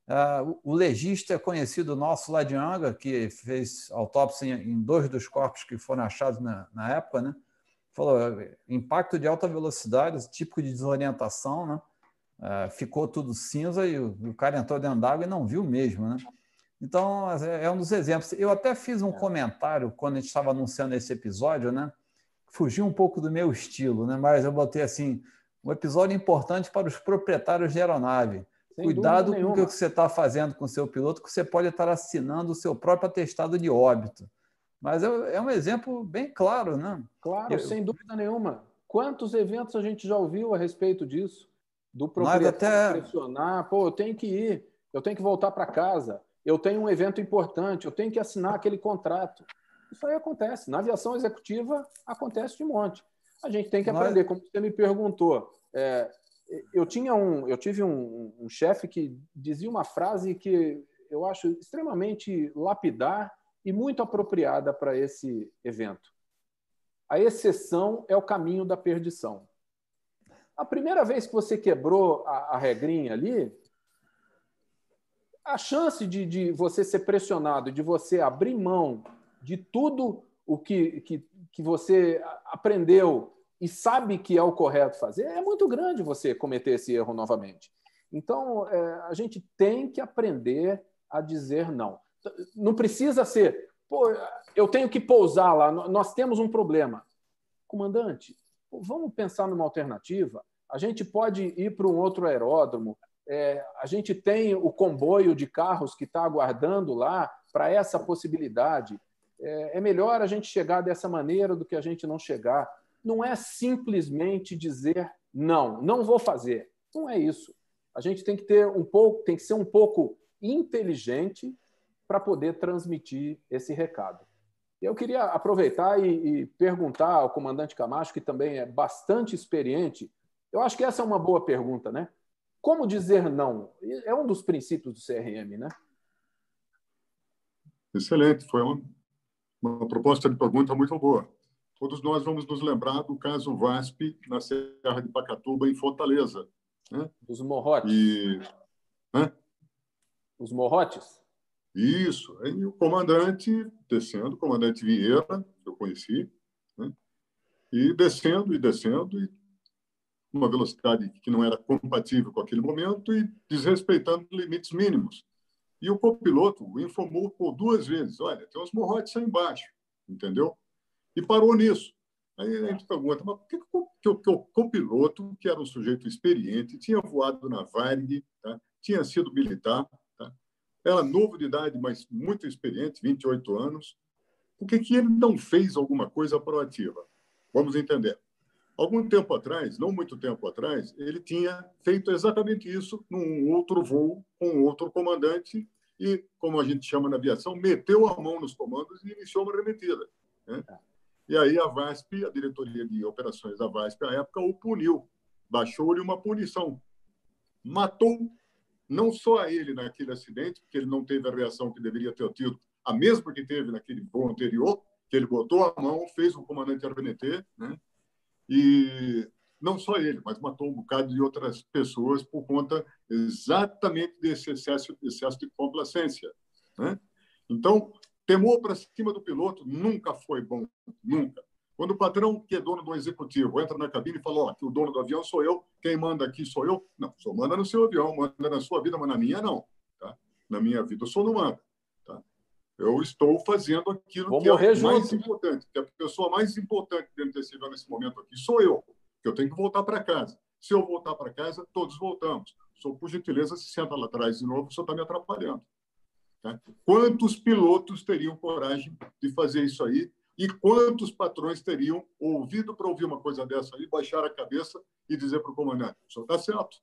Uh, o legista conhecido nosso lá de Angra, que fez autópsia em, em dois dos corpos que foram achados na, na época, né? Falou, impacto de alta velocidade, tipo de desorientação, né? Uh, ficou tudo cinza e o, o cara entrou dentro d'água e não viu mesmo, né? Então, é, é um dos exemplos. Eu até fiz um comentário quando a gente estava anunciando esse episódio, né? Fugiu um pouco do meu estilo, né? Mas eu botei assim... Um episódio importante para os proprietários de aeronave. Sem Cuidado com o que você está fazendo com o seu piloto, que você pode estar assinando o seu próprio atestado de óbito. Mas é um exemplo bem claro, né? Claro, eu, sem dúvida nenhuma. Quantos eventos a gente já ouviu a respeito disso? Do proprietário até... pressionar, pô, eu tenho que ir, eu tenho que voltar para casa, eu tenho um evento importante, eu tenho que assinar aquele contrato. Isso aí acontece. Na aviação executiva, acontece de monte. A gente tem que aprender, como você me perguntou. É, eu, tinha um, eu tive um, um chefe que dizia uma frase que eu acho extremamente lapidar e muito apropriada para esse evento. A exceção é o caminho da perdição. A primeira vez que você quebrou a, a regrinha ali, a chance de, de você ser pressionado, de você abrir mão de tudo o que... que que você aprendeu e sabe que é o correto fazer, é muito grande você cometer esse erro novamente. Então, é, a gente tem que aprender a dizer não. Não precisa ser, pô, eu tenho que pousar lá, nós temos um problema. Comandante, vamos pensar numa alternativa? A gente pode ir para um outro aeródromo, é, a gente tem o comboio de carros que está aguardando lá para essa possibilidade. É melhor a gente chegar dessa maneira do que a gente não chegar. Não é simplesmente dizer não, não vou fazer. Não é isso. A gente tem que ter um pouco, tem que ser um pouco inteligente para poder transmitir esse recado. Eu queria aproveitar e, e perguntar ao comandante Camacho, que também é bastante experiente. Eu acho que essa é uma boa pergunta, né? Como dizer não? É um dos princípios do C R M, né? Excelente, foi uma Uma proposta de pergunta muito boa. Todos nós vamos nos lembrar do caso VASP na Serra de Pacatuba, em Fortaleza. Né? Os morrotes. E... Hã? Os morrotes? Isso. E o comandante descendo, o comandante Vieira, que eu conheci, né? E descendo, e descendo, e uma velocidade que não era compatível com aquele momento e desrespeitando limites mínimos. E o copiloto o informou por duas vezes, olha, tem uns morrotes aí embaixo, entendeu? E parou nisso. Aí a gente pergunta, mas por que, que, que o copiloto, que era um sujeito experiente, tinha voado na Varig, tá? Tinha sido militar, tá? Era novo de idade, mas muito experiente, vinte e oito anos, por que, que ele não fez alguma coisa proativa? Vamos entender. Algum tempo atrás, não muito tempo atrás, ele tinha feito exatamente isso num outro voo com outro comandante e, como a gente chama na aviação, meteu a mão nos comandos e iniciou uma remetida. Né? E aí a VASP, a diretoria de operações da VASP, à época, o puniu, baixou-lhe uma punição, matou não só a ele naquele acidente, porque ele não teve a reação que deveria ter tido, a mesma que teve naquele voo anterior, que ele botou a mão, fez o comandante arremeter, né? E não só ele, mas matou um bocado de outras pessoas por conta exatamente desse excesso, excesso de complacência, né? Então, temor para cima do piloto nunca foi bom, nunca. Quando o patrão, que é dono do executivo, entra na cabine e fala, ó, que o dono do avião sou eu, quem manda aqui sou eu. Não, só manda no seu avião, manda na sua vida, mas na minha não, tá? Na minha vida eu só não mando, tá? Eu estou fazendo aquilo Vou que é junto. mais importante, que a pessoa mais importante dentro desse avião nesse momento aqui sou eu, que eu tenho que voltar para casa. Se eu voltar para casa, todos voltamos. Só, por gentileza, se senta lá atrás de novo, o senhor está me atrapalhando, tá? Quantos pilotos teriam coragem de fazer isso aí? E quantos patrões teriam ouvido para ouvir uma coisa dessa aí, baixar a cabeça e dizer para o comandante, o senhor está certo,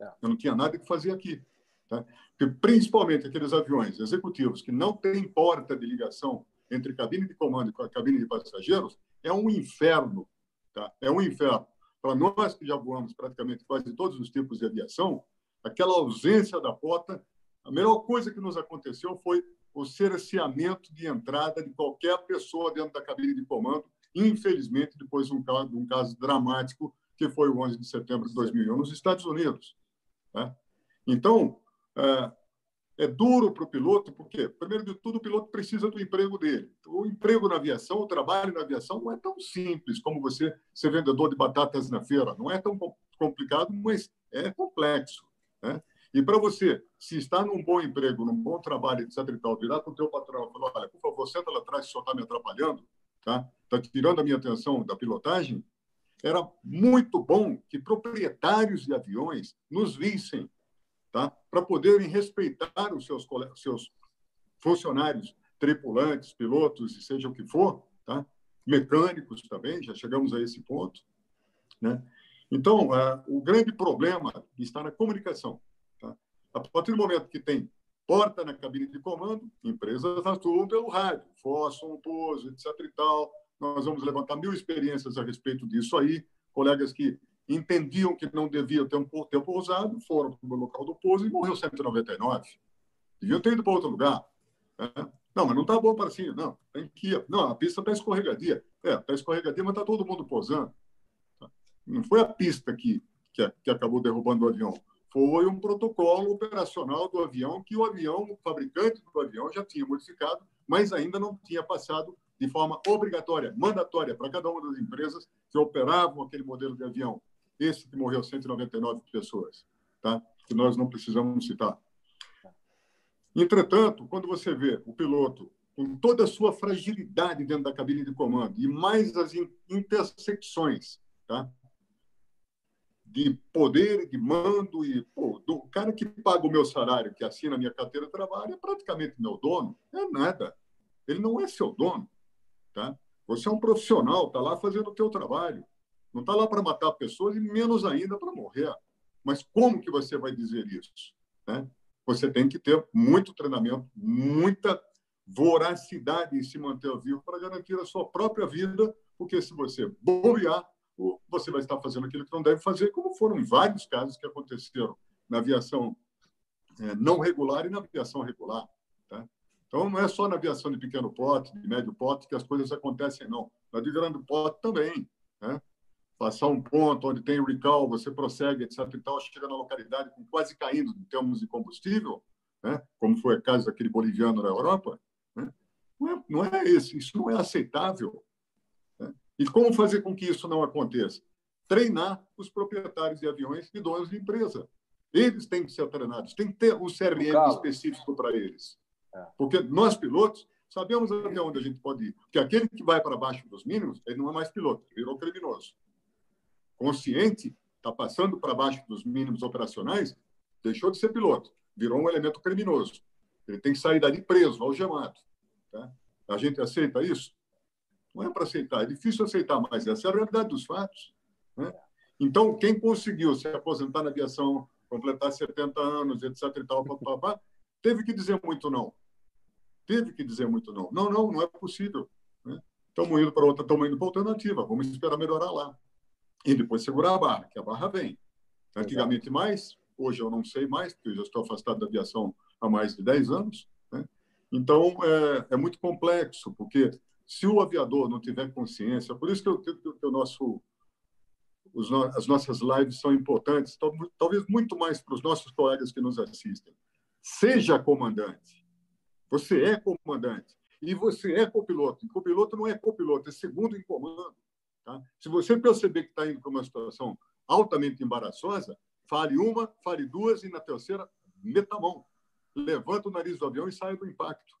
eu não tinha nada que fazer aqui, tá? Porque, principalmente aqueles aviões executivos que não têm porta de ligação entre cabine de comando e cabine de passageiros, é um inferno, tá? É um inferno. Para nós que já voamos praticamente quase todos os tipos de aviação, aquela ausência da porta, a melhor coisa que nos aconteceu foi o cerceamento de entrada de qualquer pessoa dentro da cabine de comando, infelizmente, depois de um caso, de um caso dramático, que foi o onze de setembro de dois mil e um, nos Estados Unidos, né? Então, é, é duro para o piloto, porque, primeiro de tudo, o piloto precisa do emprego dele. O emprego na aviação, o trabalho na aviação, não é tão simples como você ser vendedor de batatas na feira. Não é tão complicado, mas é complexo, né? E para você, se está num bom emprego, num bom trabalho, etcétera, e tal, virar para o teu patrão e falar, olha, por favor, senta lá atrás, só está me atrapalhando, tá? Está tirando a minha atenção da pilotagem. Era muito bom que proprietários de aviões nos vissem, tá? Para poderem respeitar os seus, os seus funcionários, tripulantes, pilotos, e seja o que for, tá? Mecânicos também, já chegamos a esse ponto, né? Então, uh, o grande problema está na comunicação. A partir do momento que tem porta na cabine de comando, empresas atuam pelo rádio, Fósforo, Pouso, etcétera e tal. Nós vamos levantar mil experiências a respeito disso aí. Colegas que entendiam que não deviam ter um ter pousado, foram para o local do pouso e morreu cento e noventa e nove. Deviam ter ido para outro lugar, né? Não, mas não está bom para cima, não. Tem que ir. Não, a pista está escorregadia. É, está escorregadia, mas está todo mundo pousando. Não foi a pista que, que, que acabou derrubando o avião. Foi um protocolo operacional do avião que o avião, o fabricante do avião já tinha modificado, mas ainda não tinha passado de forma obrigatória, mandatória para cada uma das empresas que operavam aquele modelo de avião. Esse que morreu cento e noventa e nove pessoas, tá? Que nós não precisamos citar. Entretanto, quando você vê o piloto com toda a sua fragilidade dentro da cabine de comando e mais as intersecções, tá? De poder, de mando, e pô, do cara que paga o meu salário, que assina a minha carteira de trabalho, é praticamente meu dono. É nada. Ele não é seu dono, tá? Você é um profissional, está lá fazendo o teu trabalho. Não está lá para matar pessoas e menos ainda para morrer. Mas como que você vai dizer isso, né? Você tem que ter muito treinamento, muita voracidade em se manter vivo para garantir a sua própria vida, porque se você bobear, você vai estar fazendo aquilo que não deve fazer, como foram vários casos que aconteceram na aviação não regular e na aviação regular, tá? Então, não é só na aviação de pequeno porte, de médio porte, que as coisas acontecem, não. Na de grande porte também, né? Passar um ponto onde tem recall, você prossegue, etcétera e tal, chega na localidade com quase caindo em termos de combustível, né? Como foi o caso daquele boliviano na Europa, né? Não é, não é esse, isso não é aceitável. E como fazer com que isso não aconteça? Treinar os proprietários de aviões e donos de empresa. Eles têm que ser treinados, tem que ter um C R M específico para eles. Porque nós, pilotos, sabemos até onde a gente pode ir. Porque aquele que vai para baixo dos mínimos, ele não é mais piloto, ele virou criminoso. Consciente, está passando para baixo dos mínimos operacionais, deixou de ser piloto, virou um elemento criminoso. Ele tem que sair dali preso, algemado, tá? A gente aceita isso? Não é para aceitar, é difícil aceitar, mas essa é a realidade dos fatos, né? Então, quem conseguiu se aposentar na aviação, completar setenta anos, etcétera, e tal, blá, blá, teve que dizer muito não. Teve que dizer muito não. Não, não, não é possível, né? Estamos indo para outra, estamos indo para alternativa, vamos esperar melhorar lá. E depois segurar a barra, que a barra vem. Antigamente mais, hoje eu não sei mais, porque eu já estou afastado da aviação há mais de dez anos, né? Então, é, é muito complexo, porque se o aviador não tiver consciência, por isso que, eu, que, que o nosso, os no, as nossas lives são importantes, talvez muito mais para os nossos colegas que nos assistem. Seja comandante. Você é comandante. E você é copiloto. Copiloto não é copiloto, é segundo em comando. Tá? Se você perceber que está indo para uma situação altamente embaraçosa, fale uma, fale duas e, na terceira, meta a mão. Levanta o nariz do avião e saia do impacto,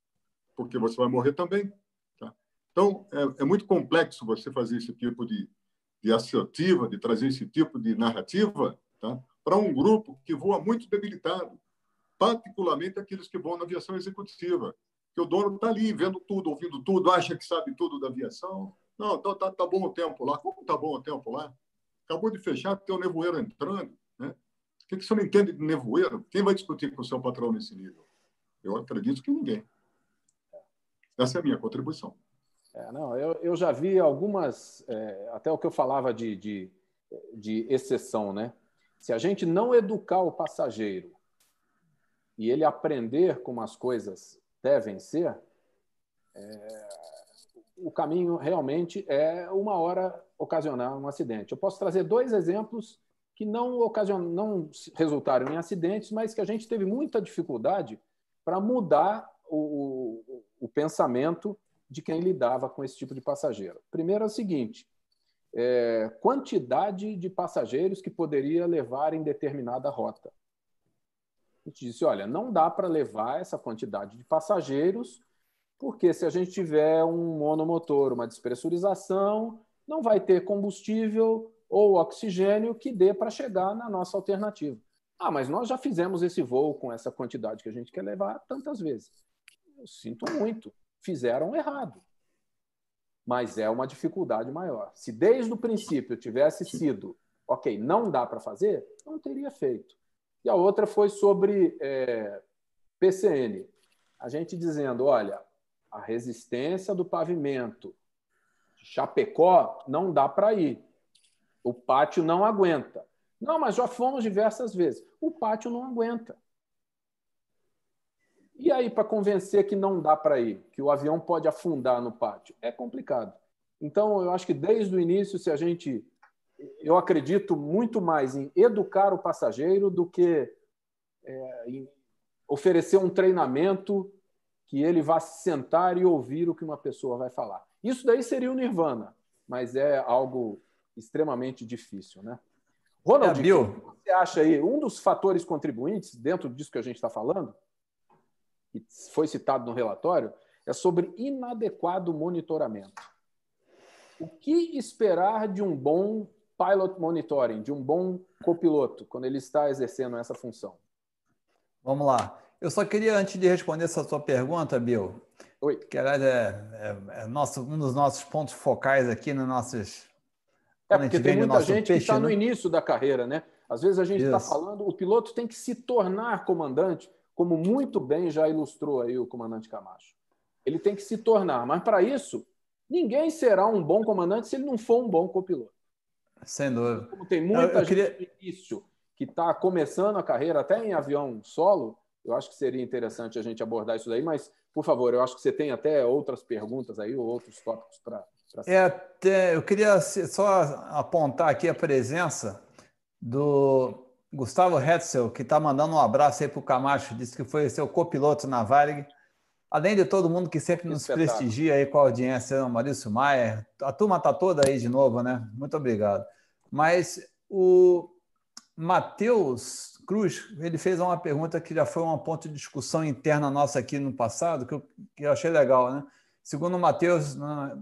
porque você vai morrer também. Tá? Então, é, é muito complexo você fazer esse tipo de, de assertiva, de trazer esse tipo de narrativa, tá? Para um grupo que voa muito debilitado, particularmente aqueles que vão na aviação executiva, que o dono está ali vendo tudo, ouvindo tudo, acha que sabe tudo da aviação. Não, tá, tá, tá bom o tempo lá. Como tá bom o tempo lá? Acabou de fechar, tem um nevoeiro entrando, né? O que, que você não entende de nevoeiro? Quem vai discutir com o seu patrão nesse nível? Eu acredito que ninguém. Essa é a minha contribuição. É, não, eu, eu já vi algumas, é, até o que eu falava de, de, de exceção, né? Se a gente não educar o passageiro e ele aprender como as coisas devem ser, é, o caminho realmente é, uma hora, ocasionar um acidente. Eu posso trazer dois exemplos que não, ocasion... não resultaram em acidentes, mas que a gente teve muita dificuldade para mudar o, o, o pensamento de quem lidava com esse tipo de passageiro. Primeiro é o seguinte, é, quantidade de passageiros que poderia levar em determinada rota. A gente disse, olha, não dá para levar essa quantidade de passageiros, porque se a gente tiver um monomotor, uma despressurização, não vai ter combustível ou oxigênio que dê para chegar na nossa alternativa. Ah, mas nós já fizemos esse voo com essa quantidade que a gente quer levar tantas vezes. Eu sinto muito, fizeram errado. Mas é uma dificuldade maior. Se desde o princípio tivesse sido, ok, não dá para fazer, não teria feito. E a outra foi sobre é, P C N. A gente dizendo, olha, a resistência do pavimento de Chapecó não dá para ir. O pátio não aguenta. Não, mas já fomos diversas vezes. O pátio não aguenta. E aí, para convencer que não dá para ir, que o avião pode afundar no pátio, é complicado. Então, eu acho que desde o início, se a gente... Eu acredito muito mais em educar o passageiro do que é, em oferecer um treinamento que ele vá se sentar e ouvir o que uma pessoa vai falar. Isso daí seria o Nirvana, mas é algo extremamente difícil, né? Ronald, é, o que você acha aí? Um dos fatores contribuintes, dentro disso que a gente está falando, que foi citado no relatório, é sobre inadequado monitoramento. O que esperar de um bom pilot monitoring, de um bom copiloto, quando ele está exercendo essa função? Vamos lá. Eu só queria, antes de responder essa sua pergunta, Bill, Oi. que aliás é, é, é nosso, um dos nossos pontos focais aqui nos nossos... É, porque tem muita gente peixe, que está né? no início da carreira, né? Às vezes a gente está falando, o piloto tem que se tornar comandante, como muito bem já ilustrou aí o comandante Camacho. Ele tem que se tornar, mas para isso, ninguém será um bom comandante se ele não for um bom copiloto. Sem dúvida. Como tem muita eu, eu gente queria... no início que está começando a carreira até em avião solo, eu acho que seria interessante a gente abordar isso daí, mas, por favor, eu acho que você tem até outras perguntas aí ou outros tópicos para... É, até, eu queria só apontar aqui a presença do Gustavo Hetzel, que está mandando um abraço aí para o Camacho, disse que foi seu copiloto na Varig, além de todo mundo que sempre nos Espetáculo. prestigia aí com a audiência, o Maurício Maier, a turma está toda aí de novo, né? Muito obrigado. Mas o Matheus Cruz, ele fez uma pergunta que já foi um ponto de discussão interna nossa aqui no passado, que eu, que eu achei legal, né? Segundo o Matheus,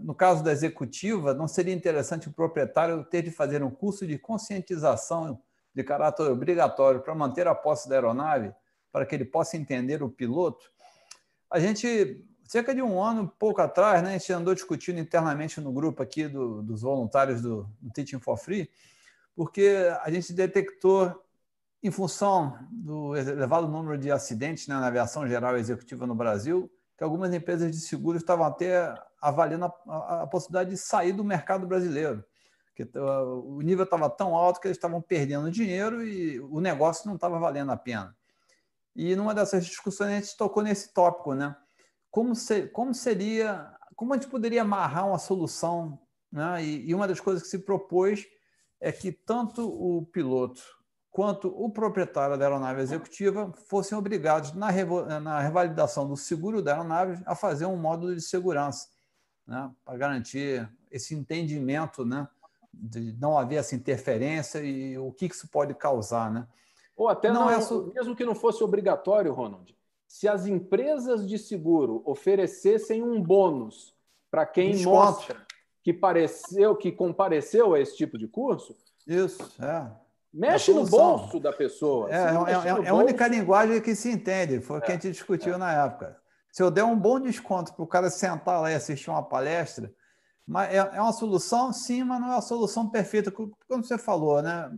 no caso da executiva, não seria interessante o proprietário ter de fazer um curso de conscientização de caráter obrigatório para manter a posse da aeronave, para que ele possa entender o piloto? A gente, cerca de um ano, pouco atrás, né, a gente andou discutindo internamente no grupo aqui do, dos voluntários do, do Teaching for Free, porque a gente detectou, em função do elevado número de acidentes, né, na aviação geral executiva no Brasil, que algumas empresas de seguros estavam até avaliando a, a, a possibilidade de sair do mercado brasileiro. Porque o nível estava tão alto que eles estavam perdendo dinheiro e o negócio não estava valendo a pena. E numa dessas discussões a gente tocou nesse tópico, né? Como, ser, como seria, como a gente poderia amarrar uma solução, né? E, e uma das coisas que se propôs é que tanto o piloto quanto o proprietário da aeronave executiva fossem obrigados, na, revo, na revalidação do seguro da aeronave, a fazer um módulo de segurança, né? Para garantir esse entendimento, né? De não haver essa interferência e o que isso pode causar, né? Ou até não, não é so... mesmo que não fosse obrigatório, Ronald, se as empresas de seguro oferecessem um bônus para quem Desconto. mostra que pareceu, que compareceu a esse tipo de curso, isso é mexe no bolso da pessoa. É, é, é, é a única linguagem que se entende, foi o é, que a gente discutiu é. na época. Se eu der um bom desconto para o cara sentar lá e assistir uma palestra, mas é uma solução, sim, mas não é a solução perfeita, como você falou, né?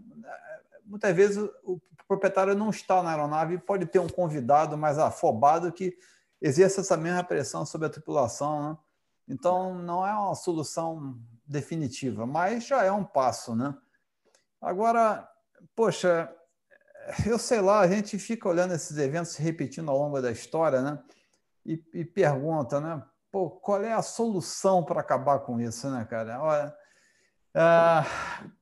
Muitas vezes o proprietário não está na aeronave e pode ter um convidado mais afobado que exerça essa mesma pressão sobre a tripulação, né? Então, não é uma solução definitiva, mas já é um passo, né? Agora, poxa, eu sei lá, a gente fica olhando esses eventos se repetindo ao longo da história, né? E, e pergunta, né? Pô, qual é a solução para acabar com isso, né, cara? Olha, ah,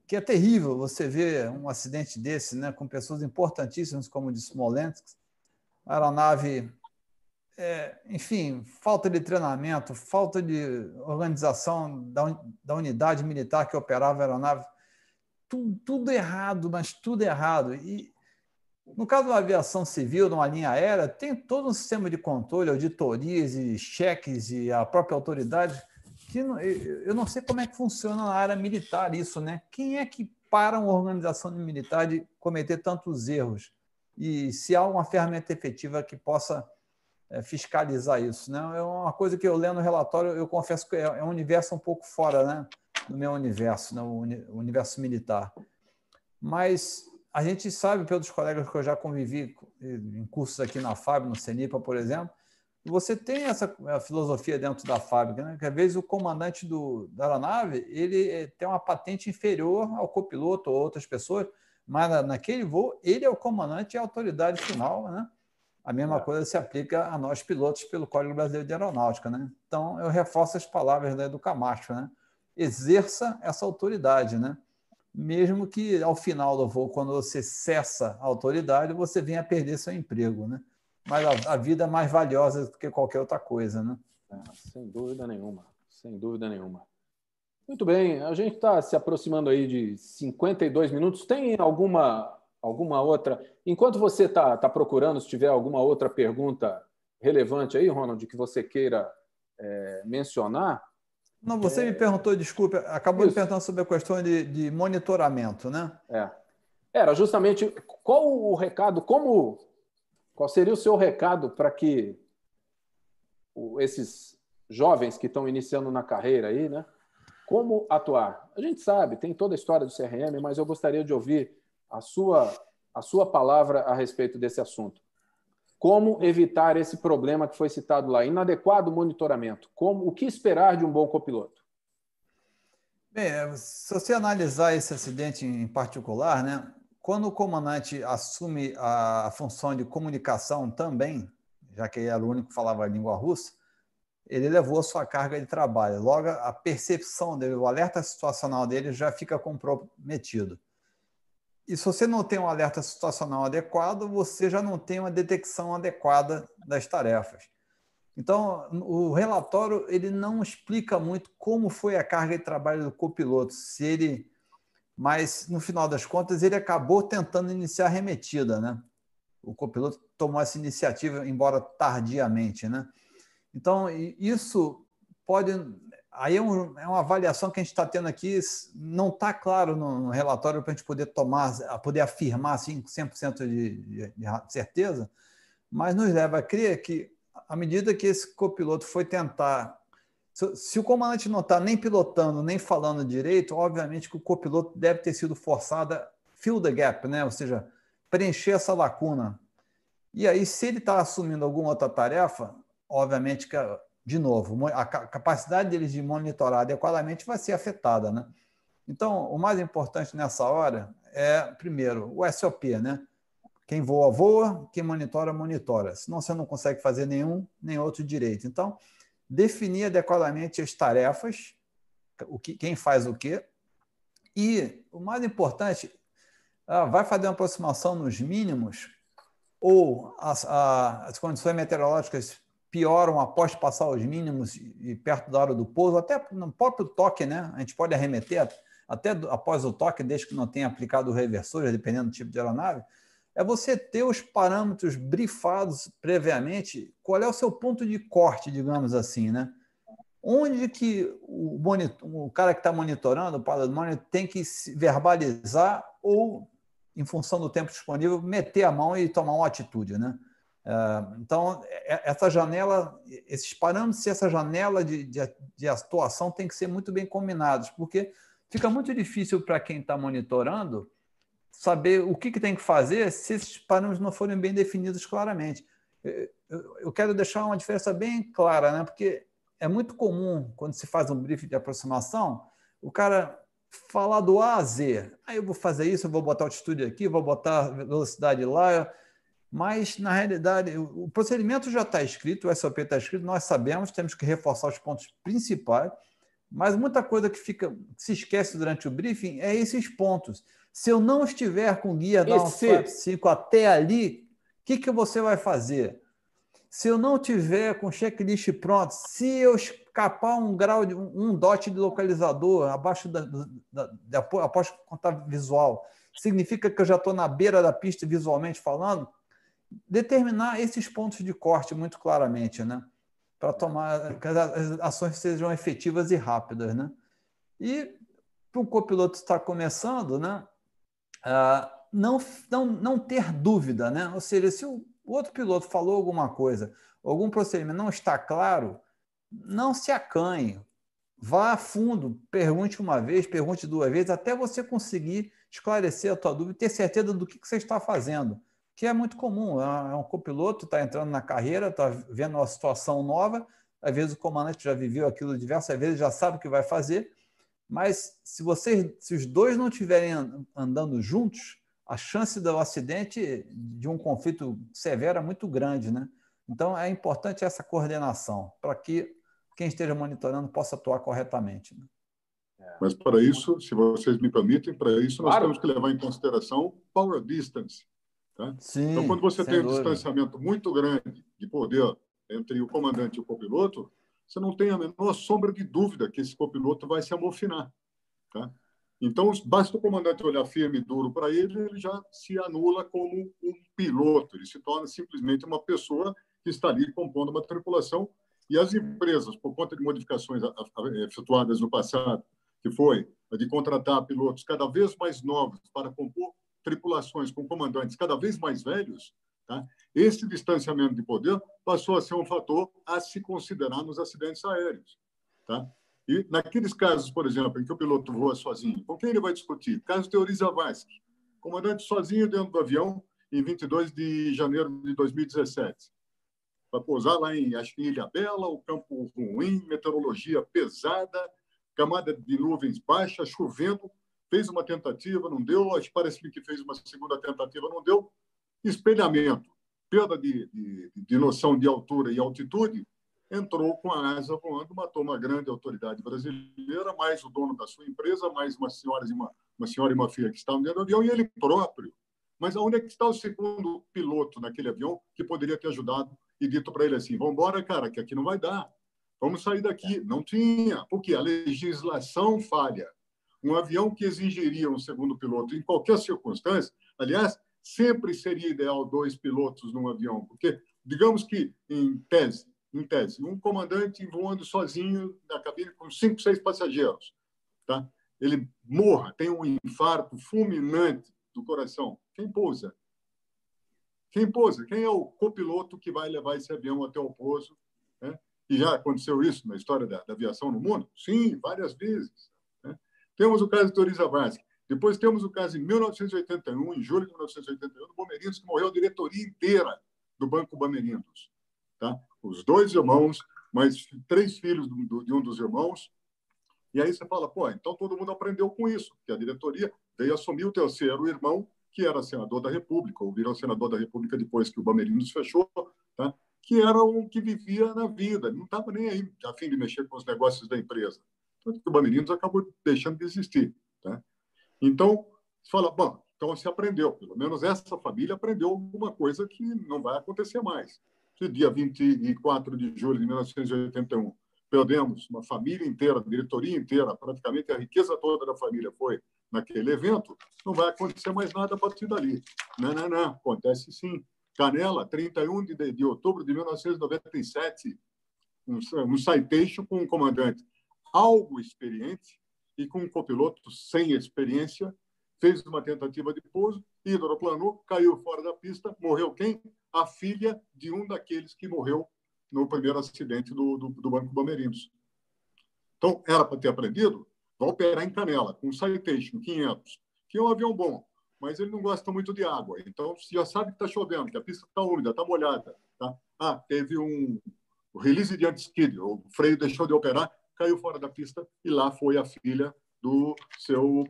que é terrível você ver um acidente desse, né, com pessoas importantíssimas, como o de Smolensk, a aeronave, é, enfim, falta de treinamento, falta de organização da, da unidade militar que operava a aeronave, tudo, tudo errado, mas tudo errado. E no caso da aviação civil, de uma linha aérea, tem todo um sistema de controle, auditorias e cheques e a própria autoridade, que não, eu não sei como é que funciona na área militar isso, né? Quem é que para uma organização militar de cometer tantos erros? E se há uma ferramenta efetiva que possa fiscalizar isso, né? É uma coisa que eu leio no relatório, eu confesso que é um universo um pouco fora, né, do meu universo, né, o universo militar. Mas a gente sabe, pelos colegas que eu já convivi em cursos aqui na F A B, no CENIPA, por exemplo, você tem essa filosofia dentro da F A B, né? Que às vezes o comandante do, da aeronave ele tem uma patente inferior ao copiloto ou outras pessoas, mas na, naquele voo ele é o comandante e a autoridade final, né? A mesma coisa se aplica a nós pilotos pelo Código Brasileiro de Aeronáutica, né? Então, eu reforço as palavras, né, do Camacho, né? Exerça essa autoridade, né? Mesmo que ao final do voo, quando você cessa a autoridade, você venha a perder seu emprego, né? Mas a, a vida é mais valiosa do que qualquer outra coisa, né? É, sem dúvida nenhuma, sem dúvida nenhuma. Muito bem, a gente está se aproximando aí de cinquenta e dois minutos. Tem alguma, alguma outra? Enquanto você está tá procurando, se tiver alguma outra pergunta relevante aí, Ronald, que você queira é, mencionar. Não, você é... me perguntou, desculpa, acabou Isso. me perguntando sobre a questão de, de monitoramento, né? É. Era justamente qual o recado, como, qual seria o seu recado para que o, esses jovens que estão iniciando na carreira aí, né? Como atuar? A gente sabe, tem toda a história do C R M, mas eu gostaria de ouvir a sua, a sua palavra a respeito desse assunto. Como evitar esse problema que foi citado lá, inadequado monitoramento? Como, o que esperar de um bom copiloto? Bem, se você analisar esse acidente em particular, né, quando o comandante assume a função de comunicação também, já que ele era o único que falava a língua russa, ele levou a sua carga de trabalho. Logo, a percepção dele, o alerta situacional dele já fica comprometido. E se você não tem um alerta situacional adequado, você já não tem uma detecção adequada das tarefas. Então, o relatório ele não explica muito como foi a carga de trabalho do copiloto, se ele, mas, no final das contas, ele acabou tentando iniciar a arremetida, né? O copiloto tomou essa iniciativa, embora tardiamente, né? Então, isso pode... Aí é, um, é uma avaliação que a gente está tendo aqui, não está claro no, no relatório para a gente poder tomar, poder afirmar assim, com cem por cento de, de, de certeza, mas nos leva a crer que, à medida que esse copiloto foi tentar, se, se o comandante não está nem pilotando, nem falando direito, obviamente que o copiloto deve ter sido forçado a fill the gap, né? Ou seja, preencher essa lacuna. E aí, se ele está assumindo alguma outra tarefa, obviamente que a, de novo, a capacidade deles de monitorar adequadamente vai ser afetada, né? Então, o mais importante nessa hora é, primeiro, o S O P, né? Quem voa, voa, quem monitora, monitora. Senão você não consegue fazer nenhum nem outro direito. Então, definir adequadamente as tarefas, o que, quem faz o quê. E o mais importante, vai fazer uma aproximação nos mínimos ou as, as condições meteorológicas pioram após passar os mínimos e perto da hora do pouso, até no próprio toque, né? A gente pode arremeter até após o toque, desde que não tenha aplicado o reversor, dependendo do tipo de aeronave. É você ter os parâmetros brifados previamente, qual é o seu ponto de corte, digamos assim, né? Onde que o, monitor, o cara que está monitorando, o pilot monitor, tem que se verbalizar ou, em função do tempo disponível, meter a mão e tomar uma atitude, né? Então, essa janela, esses parâmetros e essa janela de, de, de atuação tem que ser muito bem combinados, porque fica muito difícil para quem está monitorando saber o que, que tem que fazer se esses parâmetros não forem bem definidos claramente. Eu quero deixar uma diferença bem clara, né? Porque é muito comum, quando se faz um briefing de aproximação, o cara falar do A a Z. Aí ah, eu vou fazer isso, eu vou botar altitude aqui, vou botar velocidade lá. Mas, na realidade, o procedimento já está escrito, o S O P está escrito, nós sabemos, temos que reforçar os pontos principais, mas muita coisa que fica, que se esquece durante o briefing é esses pontos. Se eu não estiver com o guia da um quatro cinco até ali, o que, que você vai fazer? Se eu não tiver com o checklist pronto, se eu escapar um grau de um dot de localizador abaixo da, da, da após contato visual, significa que eu já estou na beira da pista visualmente falando, determinar esses pontos de corte muito claramente, né? Para tomar que as ações sejam efetivas e rápidas, né? E para um copiloto estar começando, né? Ah, não, não, não ter dúvida, né? Ou seja, se o O outro piloto falou alguma coisa, algum procedimento não está claro, não se acanhe. Vá a fundo, pergunte uma vez, pergunte duas vezes, até você conseguir esclarecer a tua dúvida e ter certeza do que você está fazendo, que é muito comum. É um copiloto, está entrando na carreira, está vendo uma situação nova, às vezes o comandante já viveu aquilo diversas vezes, já sabe o que vai fazer, mas se, vocês, se os dois não estiverem andando juntos, a chance do acidente, de um conflito severo, é muito grande, né? Então, é importante essa coordenação para que quem esteja monitorando possa atuar corretamente, né? Mas, para isso, se vocês me permitem, para isso nós claro. temos que levar em consideração power distance, tá? Sim, então, quando você tem dúvida. um distanciamento muito grande de poder entre o comandante e o copiloto, você não tem a menor sombra de dúvida que esse copiloto vai se amofinar, tá? Então, basta o comandante olhar firme e duro para ele, ele já se anula como um piloto. Ele se torna simplesmente uma pessoa que está ali compondo uma tripulação. E as empresas, por conta de modificações efetuadas no passado, que foi de contratar pilotos cada vez mais novos para compor tripulações com comandantes cada vez mais velhos, tá? Esse distanciamento de poder passou a ser um fator a se considerar nos acidentes aéreos, tá? E naqueles casos, por exemplo, em que o piloto voa sozinho, com quem ele vai discutir? Caso Teori Zavascki, comandante sozinho dentro do avião, em vinte e dois de janeiro de dois mil e dezessete. Vai pousar lá em Ilha Bela, o campo ruim, meteorologia pesada, camada de nuvens baixa, chovendo, fez uma tentativa, não deu, parece-me que fez uma segunda tentativa, não deu, espelhamento, perda de, de, de noção de altura e altitude, entrou com a asa voando, matou uma grande autoridade brasileira, mais o dono da sua empresa, mais uma senhora e uma, uma, senhora e uma filha que estavam dentro do avião, e ele próprio. Mas onde é que está o segundo piloto naquele avião que poderia ter ajudado e dito para ele assim, vamos embora, cara, que aqui não vai dar, vamos sair daqui. Não tinha, porque a legislação falha. Um avião que exigiria um segundo piloto em qualquer circunstância, aliás, sempre seria ideal dois pilotos num avião, porque, digamos que, em tese, Em tese, um comandante voando sozinho na cabine com cinco, seis passageiros, tá? Ele morra, tem um infarto fulminante do coração. Quem pousa? Quem pousa? Quem é o copiloto que vai levar esse avião até o pouso, né? E já aconteceu isso na história da, da aviação no mundo? Sim, várias vezes, né? Temos o caso de Teori Zavascki. Depois temos o caso em mil novecentos e oitenta e um, em julho de mil novecentos e oitenta e um, do Bamerindus, que morreu a diretoria inteira do Banco Bamerindus, tá? Os dois irmãos, mais três filhos de um dos irmãos, E aí você fala, pô, então todo mundo aprendeu com isso, porque a diretoria veio assumir o terceiro irmão, que era senador da República, ou virou senador da República depois que o Bamerindus fechou, tá? Que era um que vivia na vida, não estava nem aí a fim de mexer com os negócios da empresa. Tanto que o Bamerindus acabou deixando de existir, tá? Então, você fala, bom, então se aprendeu, pelo menos essa família aprendeu alguma coisa que não vai acontecer mais. No dia vinte e quatro de julho de mil novecentos e oitenta e um, perdemos uma família inteira, diretoria inteira, praticamente a riqueza toda da família foi naquele evento, não vai acontecer mais nada a partir dali. Não, não, não, acontece sim. Canela, trinta e um de outubro de mil novecentos e noventa e sete, um, um citation com um comandante algo experiente e com um copiloto sem experiência, fez uma tentativa de pouso, hidroplanou, caiu fora da pista, morreu quem? A filha de um daqueles que morreu no primeiro acidente do, do, do Banco Bamerindus. Então, era para ter aprendido? Vai operar em Canela, com um Citation quinhentos, que é um avião bom, mas ele não gosta muito de água. Então, você já sabe que está chovendo, que a pista está úmida, está molhada. Tá? Ah, teve um release de anti-skid, o freio deixou de operar, caiu fora da pista e lá foi a filha do seu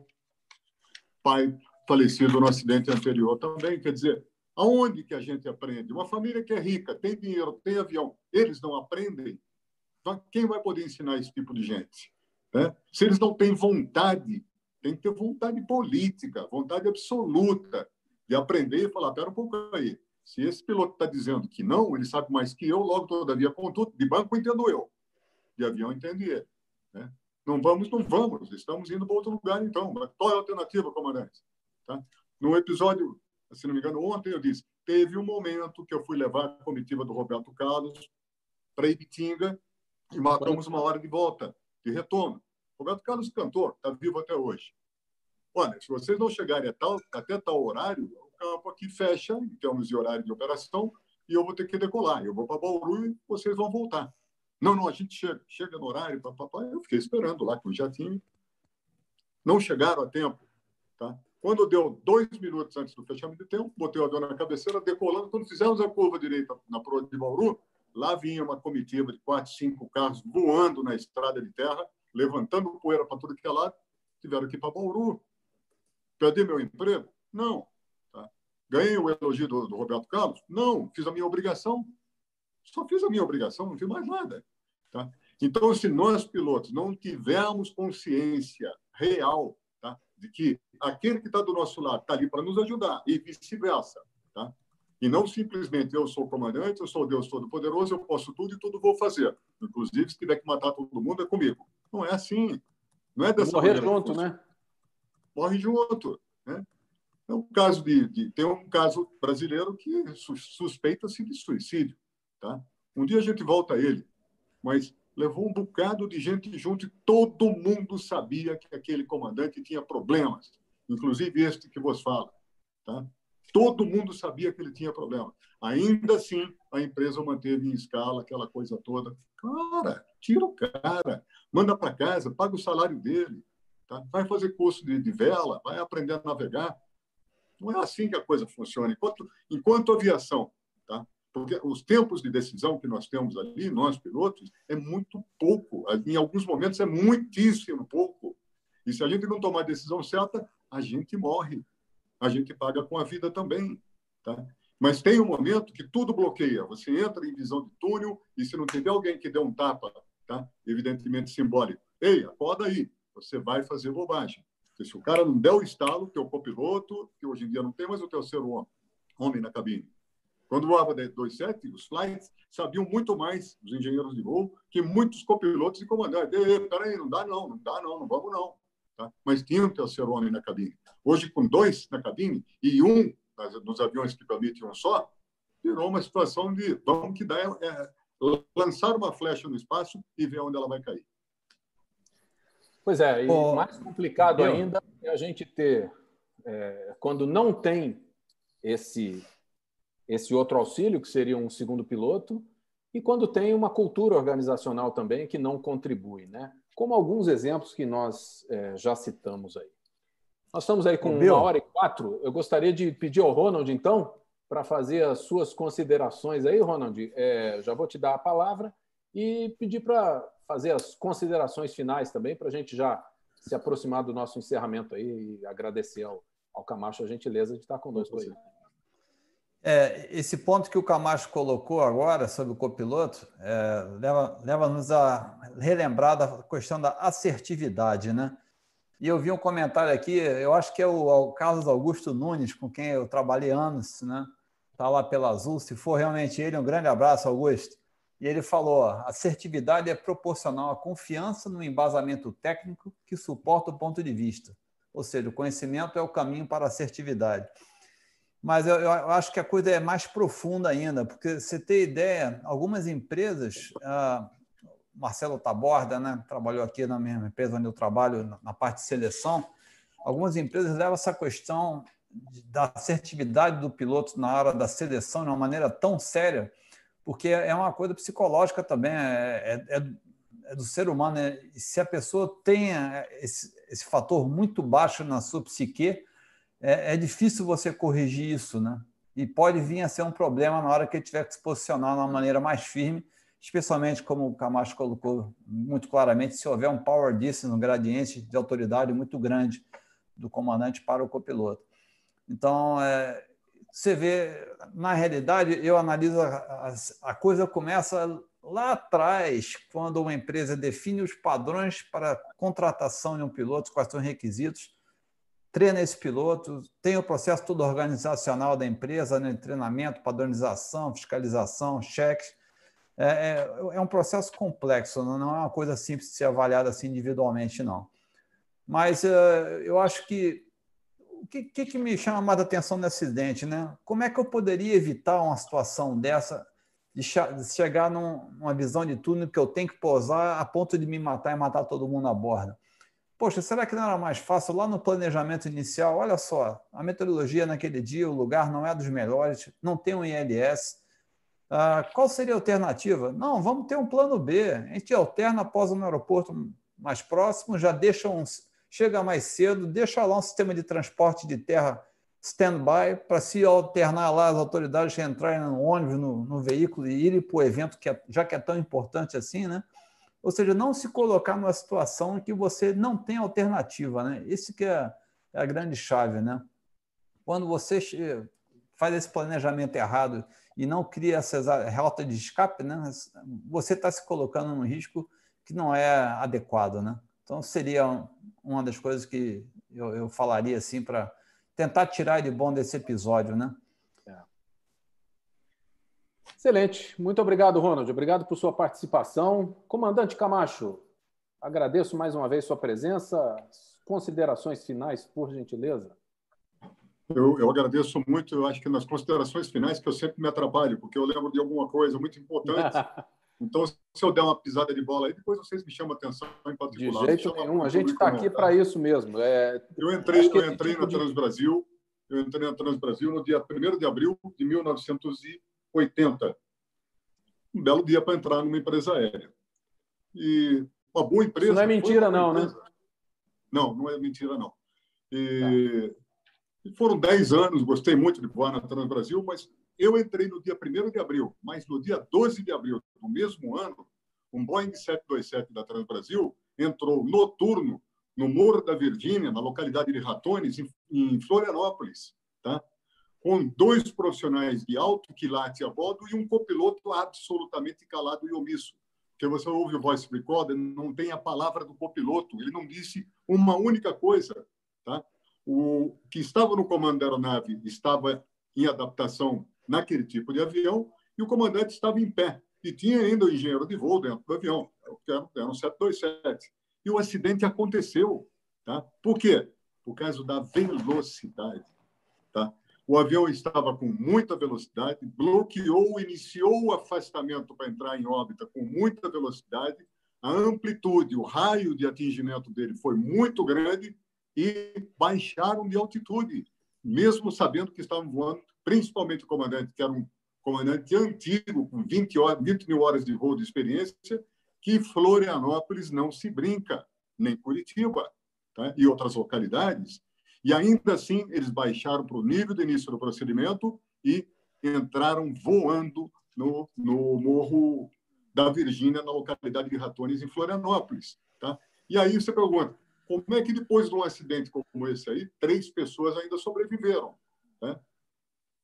pai falecido no acidente anterior também. Quer dizer, aonde que a gente aprende? Uma família que é rica, tem dinheiro, tem avião, eles não aprendem? Quem vai poder ensinar esse tipo de gente? É? Se eles não têm vontade, tem que ter vontade política, vontade absoluta de aprender e falar, pera um pouco aí, se esse piloto está dizendo que não, ele sabe mais que eu, logo, todavia, contudo, de banco entendo eu, de avião entendo ele. Né? Não vamos, não vamos, estamos indo para outro lugar, então. Mas qual é a alternativa, comandante? Tá? No episódio, se não me engano, ontem eu disse, teve um momento que eu fui levar a comitiva do Roberto Carlos para Ibitinga e marcamos uma hora de volta, de retorno. Roberto Carlos cantou, está vivo até hoje. Olha, se vocês não chegarem a tal, até tal horário, o campo aqui fecha, em termos de horário de operação, e eu vou ter que decolar. Eu vou para Bauru e vocês vão voltar. Não, não, a gente chega, chega no horário, papai. Eu fiquei esperando lá com o jatinho. Não chegaram a tempo. Tá? Quando deu dois minutos antes do fechamento de tempo, botei o avião na cabeceira, decolando. Quando fizemos a curva direita na proa de Bauru, lá vinha uma comitiva de quatro, cinco carros voando na estrada de terra, levantando poeira para tudo que é lado, tiveram que ir para Bauru. Perdi meu emprego? Não. Tá? Ganhei o elogio do, do Roberto Carlos? Não. Fiz a minha obrigação? Só fiz a minha obrigação, não fiz mais nada. Tá? Então, se nós, pilotos, não tivermos consciência real, tá, de que aquele que está do nosso lado está ali para nos ajudar e vice-versa, tá? E não simplesmente eu sou o comandante, eu sou o Deus Todo-Poderoso, eu posso tudo e tudo vou fazer. Inclusive, se tiver que matar todo mundo, é comigo. Não é assim. Não é dessa Morrer junto, né? Morre junto. Né? É um caso de, de, tem um caso brasileiro que suspeita-se de suicídio. Tá? Um dia a gente volta a ele, mas levou um bocado de gente junto e todo mundo sabia que aquele comandante tinha problemas, inclusive este que vos fala. Tá? Todo mundo sabia que ele tinha problema. Ainda assim, a empresa manteve em escala aquela coisa toda. Cara, tira o cara, manda para casa, paga o salário dele, tá? Vai fazer curso de, de vela, vai aprender a navegar. Não é assim que a coisa funciona. Enquanto, enquanto a aviação, tá? Porque os tempos de decisão que nós temos ali, nós pilotos, é muito pouco. Em alguns momentos é muitíssimo pouco. E se a gente não tomar a decisão certa, a gente morre. A gente paga com a vida também. Tá? Mas tem um momento que tudo bloqueia. Você entra em visão de túnel e se não tiver alguém que dê um tapa, tá? Evidentemente simbólico. Ei, acorda aí. Você vai fazer bobagem. Porque se o cara não der o estalo, teu copiloto, que hoje em dia não tem mais o terceiro homem, homem na cabine. Quando voava dois sete, os flights sabiam muito mais, os engenheiros de voo, que muitos copilotos e comandantes. Peraí, não dá não, não dá não, não vamos não. Tá? Mas tinha um terceiro homem na cabine. Hoje, com dois na cabine e um nos aviões que permitem um só, virou uma situação de vamos que dá é, é, lançar uma flecha no espaço e ver onde ela vai cair. Pois é, e oh, mais complicado eu... ainda é a gente ter, é, quando não tem esse... esse outro auxílio, que seria um segundo piloto, e quando tem uma cultura organizacional também que não contribui, né? Como alguns exemplos que nós é, já citamos aí. Nós estamos aí com uma hora e quatro. Eu gostaria de pedir ao Ronald, então, para fazer as suas considerações aí, Ronald. É, já vou te dar a palavra e pedir para fazer as considerações finais também, para a gente já se aproximar do nosso encerramento aí e agradecer ao, ao Camacho a gentileza de estar conosco aí. É, esse ponto que o Camacho colocou agora sobre o copiloto é, leva, leva-nos a relembrar da questão da assertividade, né? E eu vi um comentário aqui, eu acho que é o, o Carlos Augusto Nunes, com quem eu trabalhei anos, né? Está lá pela Azul, se for realmente ele, um grande abraço, Augusto. E ele falou, assertividade é proporcional à confiança no embasamento técnico que suporta o ponto de vista. Ou seja, o conhecimento é o caminho para a assertividade. Mas eu, eu acho que a coisa é mais profunda ainda, porque você tem ideia, algumas empresas, ah, Marcelo Taborda, né, trabalhou aqui na mesma empresa onde eu trabalho, na parte de seleção, algumas empresas levam essa questão da assertividade do piloto na hora da seleção de uma maneira tão séria, porque é uma coisa psicológica também, é, é, é do ser humano. É, se a pessoa tem esse, esse fator muito baixo na sua psique, é, é difícil você corrigir isso, né? E pode vir a ser um problema na hora que ele tiver que se posicionar de uma maneira mais firme, especialmente, como o Camacho colocou muito claramente, se houver um power distance, um gradiente de autoridade muito grande do comandante para o copiloto. Então, é, você vê, na realidade, eu analiso, a, a coisa começa lá atrás, quando uma empresa define os padrões para a contratação de um piloto, quais são os requisitos, treina esse piloto, tem o processo todo organizacional da empresa, né, treinamento, padronização, fiscalização, cheques. É, é, é um processo complexo, não é uma coisa simples de ser avaliada assim individualmente, não. Mas uh, eu acho que o que, que, que me chama mais a atenção nesse acidente, né? Como é que eu poderia evitar uma situação dessa, de, de chegar num, numa visão de túnel que eu tenho que pousar a ponto de me matar e matar todo mundo à borda? Poxa, será que não era mais fácil lá no planejamento inicial? Olha só, a meteorologia naquele dia, o lugar não é dos melhores, não tem um I L S. Ah, qual seria a alternativa? Não, vamos ter um plano B. A gente alterna após um aeroporto mais próximo, já deixa um... chega mais cedo, deixa lá um sistema de transporte de terra stand-by para se alternar lá as autoridades entrarem no ônibus, no, no veículo e irem para o evento, que é, já que é tão importante assim, né? Ou seja, não se colocar numa situação em que você não tem alternativa, né? Isso que é, é a grande chave, né? Quando você faz esse planejamento errado e não cria essas rotas de escape, né? Você está se colocando num risco que não é adequado, né? Então, seria... um, uma das coisas que eu, eu falaria assim para tentar tirar de bom desse episódio, né? É. Excelente. Muito obrigado, Ronald. Obrigado por sua participação. Comandante Camacho, agradeço mais uma vez sua presença. Considerações finais, por gentileza. Eu, eu agradeço muito. Eu acho que nas considerações finais que eu sempre me atrapalho, porque eu lembro de alguma coisa muito importante. Então, se eu der uma pisada de bola aí, depois vocês me chamam a atenção em particular. De jeito nenhum, a gente está aqui para isso mesmo. É... Eu entrei, eu entrei tipo na de... Transbrasil, eu entrei na Transbrasil no dia primeiro de abril de mil novecentos e oitenta. Um belo dia para entrar numa empresa aérea. E uma boa empresa... Isso não é mentira não, empresa... né? Não, não é mentira não. E... Tá. Foram dez anos, gostei muito de voar na Transbrasil, mas... Eu entrei no dia primeiro de abril, mas no dia doze de abril do mesmo ano, um Boeing sete dois sete da Transbrasil entrou noturno no Morro da Virgínia, na localidade de Ratones, em Florianópolis, tá? Com dois profissionais de alto quilate a bordo e um copiloto absolutamente calado e omisso. Porque você ouve o voice recorder, não tem a palavra do copiloto, ele não disse uma única coisa, tá? O que estava no comando da aeronave estava em adaptação naquele tipo de avião, e o comandante estava em pé, e tinha ainda o engenheiro de voo dentro do avião, era um sete dois sete. E o acidente aconteceu. Tá? Por quê? Por causa da velocidade. Tá? O avião estava com muita velocidade, bloqueou, iniciou o afastamento para entrar em órbita com muita velocidade, a amplitude, o raio de atingimento dele foi muito grande, e baixaram de altitude, mesmo sabendo que estavam voando, principalmente o comandante, que era um comandante antigo, com vinte mil horas de voo de experiência, que Florianópolis não se brinca, nem Curitiba, tá? E outras localidades. E, ainda assim, eles baixaram para o nível de início do procedimento e entraram voando no, no morro da Virgínia, na localidade de Ratones, em Florianópolis. Tá? E aí você pergunta, como é que depois de um acidente como esse aí, três pessoas ainda sobreviveram? Né?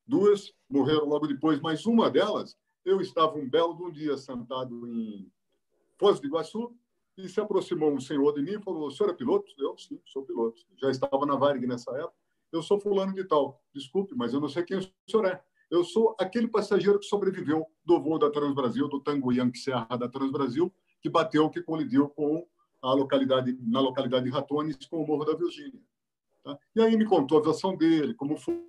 Duas morreram logo depois, mas uma delas, eu estava um belo de um dia sentado em Foz do Iguaçu, e se aproximou um senhor de mim e falou, o senhor é piloto? Eu, sim, sou piloto. Já estava na Varig nessa época. Eu sou fulano de tal. Desculpe, mas eu não sei quem o senhor é. Eu sou aquele passageiro que sobreviveu do voo da Transbrasil, do Tango Yankee Serra da Transbrasil, que bateu, que colidiu com a localidade, na localidade de Ratones, com o Morro da Virgínia. Tá? E aí me contou a versão dele, como foi,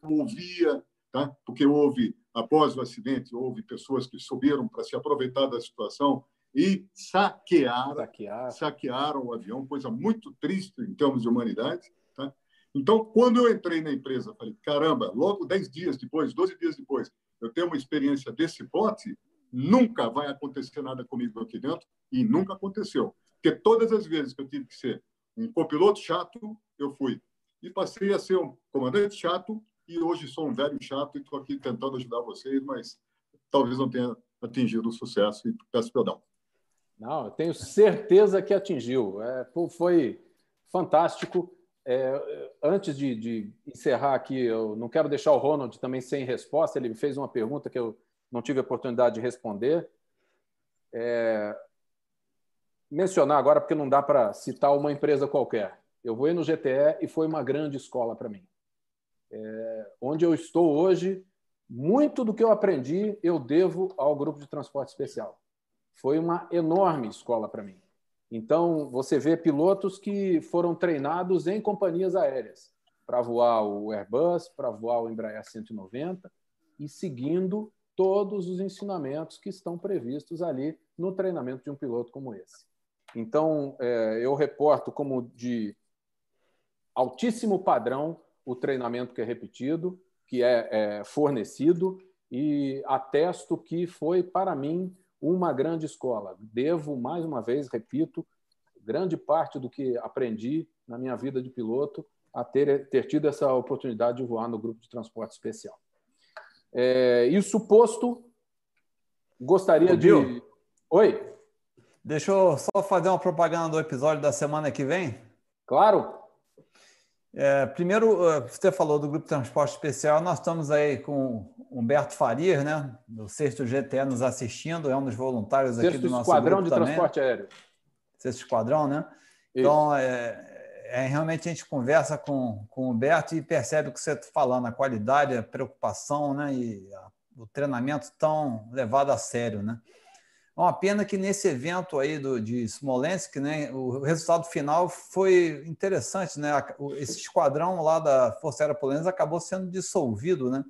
como via, tá? Porque houve, após o acidente, houve pessoas que subiram para se aproveitar da situação e saquearam, Saquear. saquearam o avião, coisa muito triste em termos de humanidade. Tá? Então, quando eu entrei na empresa, falei, caramba, logo dez dias depois, doze dias depois, eu tenho uma experiência desse pote, nunca vai acontecer nada comigo aqui dentro, e nunca aconteceu. Porque todas as vezes que eu tive que ser um copiloto chato, eu fui. E passei a ser um comandante chato, e hoje sou um velho chato, e estou aqui tentando ajudar vocês, mas talvez não tenha atingido o sucesso, e peço perdão. Não, eu tenho certeza que atingiu. É, foi fantástico. É, antes de, de encerrar aqui, eu não quero deixar o Ronald também sem resposta. Ele me fez uma pergunta que eu não tive a oportunidade de responder. É, mencionar agora, porque não dá para citar uma empresa qualquer. Eu vou ir no G T E e foi uma grande escola para mim. É, onde eu estou hoje, muito do que eu aprendi eu devo ao Grupo de Transporte Especial. Foi uma enorme escola para mim. Então, você vê pilotos que foram treinados em companhias aéreas para voar o Airbus, para voar o Embraer cento e noventa e seguindo todos os ensinamentos que estão previstos ali no treinamento de um piloto como esse. Então, eu reporto como de altíssimo padrão o treinamento que é repetido, que é fornecido, e atesto que foi, para mim, uma grande escola. Devo, mais uma vez, repito, grande parte do que aprendi na minha vida de piloto a ter, ter tido essa oportunidade de voar no Grupo de Transporte Especial. É, isso posto, gostaria de... Oi? Deixa eu só fazer uma propaganda do episódio da semana que vem. Claro. É, primeiro, você falou do Grupo de Transporte Especial, nós estamos aí com... Humberto Farias, né, do Sexto G T E, nos assistindo, é um dos voluntários aqui do nosso grupo também. Sexto Esquadrão de Transporte Aéreo. Sexto Esquadrão, né? Então, é, é, realmente a gente conversa com, com o Humberto e percebe o que você está falando, a qualidade, a preocupação, né, e a, o treinamento tão levado a sério, né? É uma pena que nesse evento aí do, de Smolensk, né, o resultado final foi interessante, né? Esse esquadrão lá da Força Aérea Polonesa acabou sendo dissolvido, né?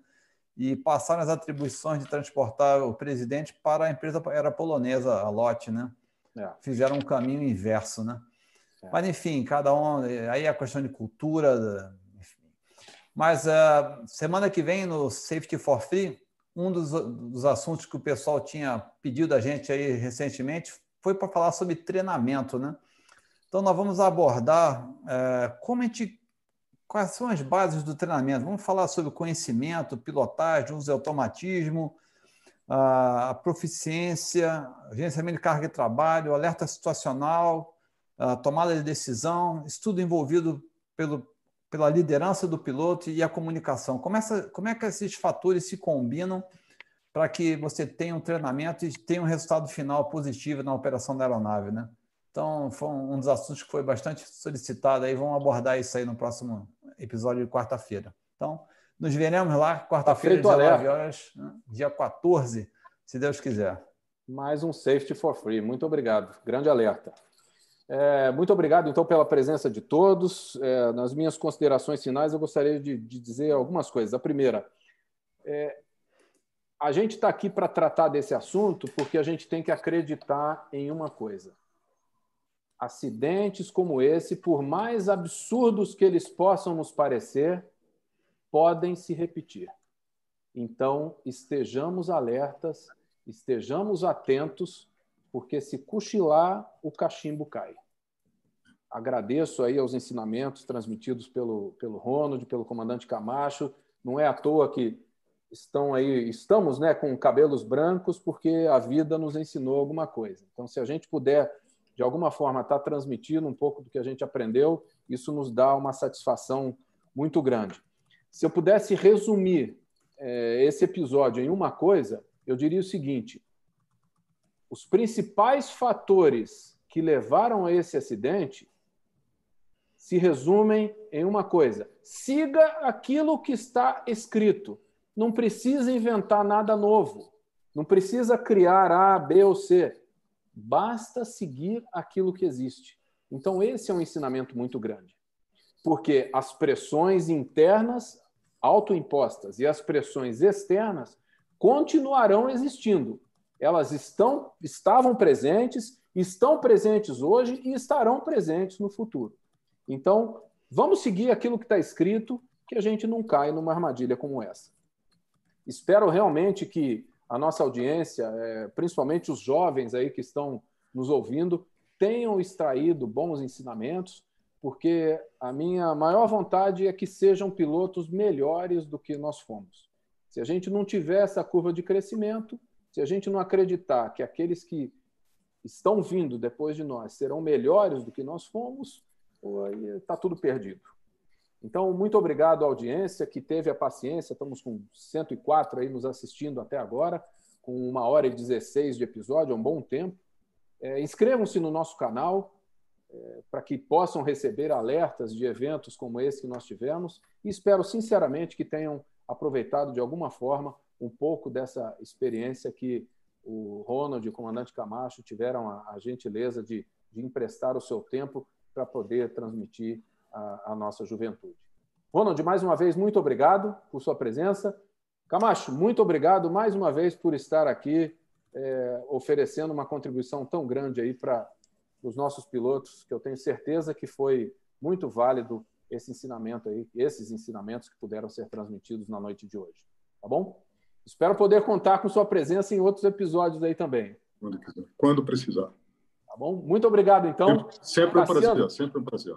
E passaram as atribuições de transportar o presidente para a empresa era polonesa, a Lotti, né? É. Fizeram um caminho inverso, né? É. Mas, enfim, cada um... Aí é a questão de cultura, enfim. Mas, uh, semana que vem, no Safety for Free, um dos, dos assuntos que o pessoal tinha pedido a gente aí recentemente foi para falar sobre treinamento, né? Então, nós vamos abordar uh, como a gente... Quais são as bases do treinamento? Vamos falar sobre conhecimento, pilotagem, uso de automatismo, a proficiência, gerenciamento de carga de trabalho, alerta situacional, a tomada de decisão, isso tudo envolvido pelo, pela liderança do piloto e a comunicação. Como, essa, como é que esses fatores se combinam para que você tenha um treinamento e tenha um resultado final positivo na operação da aeronave, né? Então, foi um dos assuntos que foi bastante solicitado. Aí vamos abordar isso aí no próximo episódio de quarta-feira. Então, nos veremos lá, quarta-feira, às nove horas, né? Dia quatorze, se Deus quiser. Mais um Safety for Free. Muito obrigado. Grande alerta. É, muito obrigado, então, pela presença de todos. É, nas minhas considerações finais, eu gostaria de, de dizer algumas coisas. A primeira, é, a gente está aqui para tratar desse assunto porque a gente tem que acreditar em uma coisa. Acidentes como esse, por mais absurdos que eles possam nos parecer, podem se repetir. Então, estejamos alertas, estejamos atentos, porque se cochilar, o cachimbo cai. Agradeço aí aos ensinamentos transmitidos pelo, pelo Ronald, pelo comandante Camacho. Não é à toa que estão aí, estamos, né, com cabelos brancos porque a vida nos ensinou alguma coisa. Então, se a gente puder, de alguma forma, estar transmitindo um pouco do que a gente aprendeu, isso nos dá uma satisfação muito grande. Se eu pudesse resumir eh, esse episódio em uma coisa, eu diria o seguinte: os principais fatores que levaram a esse acidente se resumem em uma coisa: siga aquilo que está escrito. Não precisa inventar nada novo. Não precisa criar A, B ou C. Basta seguir aquilo que existe. Então, esse é um ensinamento muito grande. Porque as pressões internas, autoimpostas, e as pressões externas continuarão existindo. Elas estão, estavam presentes, estão presentes hoje e estarão presentes no futuro. Então, vamos seguir aquilo que está escrito, que a gente não cai numa armadilha como essa. Espero realmente que a nossa audiência, principalmente os jovens aí que estão nos ouvindo, tenham extraído bons ensinamentos, porque a minha maior vontade é que sejam pilotos melhores do que nós fomos. Se a gente não tiver essa curva de crescimento, se a gente não acreditar que aqueles que estão vindo depois de nós serão melhores do que nós fomos, aí está tudo perdido. Então, muito obrigado à audiência que teve a paciência. Estamos com cento e quatro aí nos assistindo até agora, com uma hora e dezesseis de episódio, é um bom tempo. É, inscrevam-se no nosso canal é, para que possam receber alertas de eventos como esse que nós tivemos, e espero sinceramente que tenham aproveitado de alguma forma um pouco dessa experiência que o Ronald e o comandante Camacho tiveram a, a gentileza de, de emprestar o seu tempo para poder transmitir a, a nossa juventude. Ronald, mais uma vez, muito obrigado por sua presença. Camacho, muito obrigado mais uma vez por estar aqui é, oferecendo uma contribuição tão grande aí para os nossos pilotos, que eu tenho certeza que foi muito válido esse ensinamento aí, esses ensinamentos que puderam ser transmitidos na noite de hoje. Tá bom? Espero poder contar com sua presença em outros episódios aí também. Quando quiser, quando precisar. Tá bom? Muito obrigado, então. Sempre, sempre um prazer, sempre um prazer.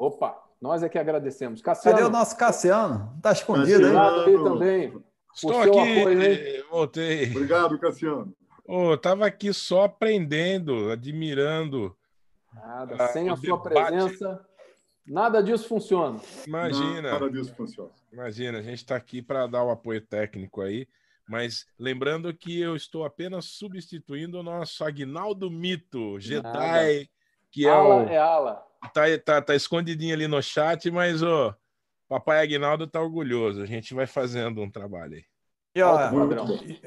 Opa, nós é que agradecemos. Cassiano. Cadê o nosso Cassiano? Está escondido, hein? Obrigado também. Estou aqui, apoio, hein? Voltei. Obrigado, Cassiano. Oh, estava aqui só aprendendo, admirando. Nada, a, sem a sua debate. presença, nada disso funciona. Imagina. Não, nada disso funciona. Imagina, a gente está aqui para dar o apoio técnico aí, mas lembrando que eu estou apenas substituindo o nosso Agnaldo Mito, Jedi, nada. que é ala, o... é ala. Tá, tá, tá escondidinho ali no chat, mas o papai Agnaldo tá orgulhoso. A gente vai fazendo um trabalho aí. E, ó,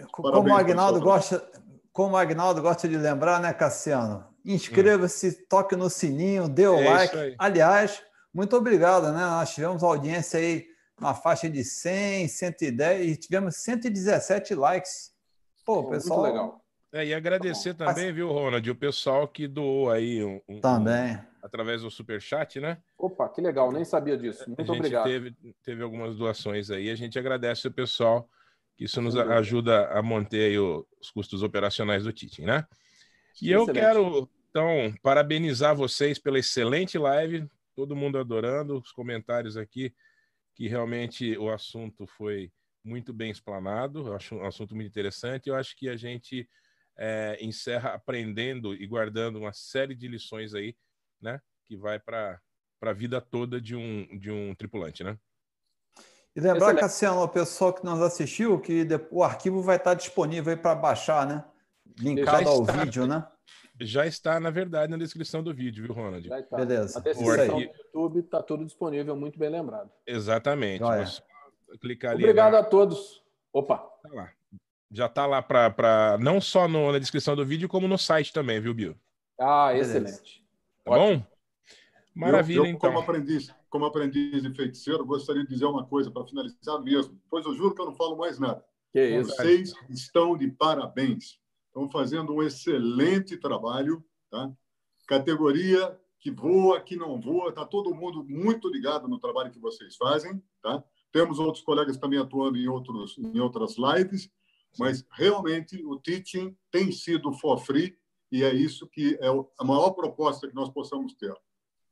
como o Agnaldo gosta, como o Agnaldo gosta de lembrar, né, Cassiano? Inscreva-se, hum. toque no sininho, dê o é like. Aliás, muito obrigado, né? Nós tivemos audiência aí na faixa de cem, cento e dez e tivemos cento e dezessete likes. Pô, pessoal. Muito legal. É, e agradecer tá também, viu, Ronald, o pessoal que doou aí um, um, também. Um, através do Superchat, né? Opa, que legal, nem sabia disso. Muito a obrigado. Gente teve, teve algumas doações aí, a gente agradece o pessoal, que isso nos Muito ajuda bem. a manter aí os custos operacionais do Teaching, né? E excelente. Eu quero, então, parabenizar vocês pela excelente live, todo mundo adorando, os comentários aqui, que realmente o assunto foi muito bem explanado, eu acho um assunto muito interessante, eu acho que a gente é, encerra aprendendo e guardando uma série de lições aí, né, que vai para a vida toda de um, de um tripulante, né? E lembrar, Excelente. Cassiano, o pessoal que nos assistiu, que o arquivo vai estar disponível para baixar, né? Linkado ao está, vídeo, né? Já está, na verdade, na descrição do vídeo, viu, Ronald? Já está. Beleza. Na descrição do YouTube está tudo disponível, muito bem lembrado. Exatamente. Ah, é. Você clicar ali. Obrigado a todos. Opa! Tá lá. Já está lá pra, pra, não só no, na descrição do vídeo, como no site também, viu, Bill? Ah, excelente. Tá bom? Maravilha, eu, eu, então. Como aprendiz, como aprendiz de feiticeiro, gostaria de dizer uma coisa para finalizar mesmo, pois eu juro que eu não falo mais nada. Que Vocês isso? estão de parabéns. Estão fazendo um excelente trabalho. Tá? Categoria que voa, que não voa, está todo mundo muito ligado no trabalho que vocês fazem. Tá? Temos outros colegas também atuando em, outros, em outras lives, mas realmente o Teaching tem sido for free. E é isso que é a maior proposta que nós possamos ter.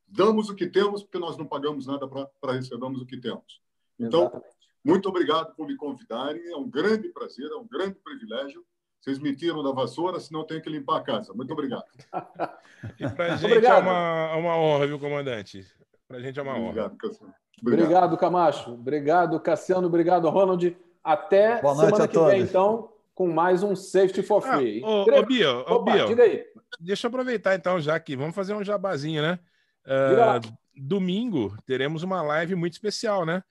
Damos o que temos, porque nós não pagamos nada para recebermos o que temos. Então, Exatamente. Muito obrigado por me convidarem. É um grande prazer, é um grande privilégio. Vocês me tiram da vassoura, senão eu tenho que limpar a casa. Muito obrigado. E para a gente obrigado. é uma, uma honra, viu, comandante? Para a gente é uma obrigado, honra. Cassiano. Obrigado, obrigado, Camacho. Obrigado, Cassiano. Obrigado, Ronald. Até Boa semana que todos. vem, então, com mais um Safety for Free. Ah, ô, Tre... ô, Bia, ô, Opa, Bia, diga aí. Deixa eu aproveitar, então, já que vamos fazer um jabazinho, né? Uh, domingo teremos uma live muito especial, né?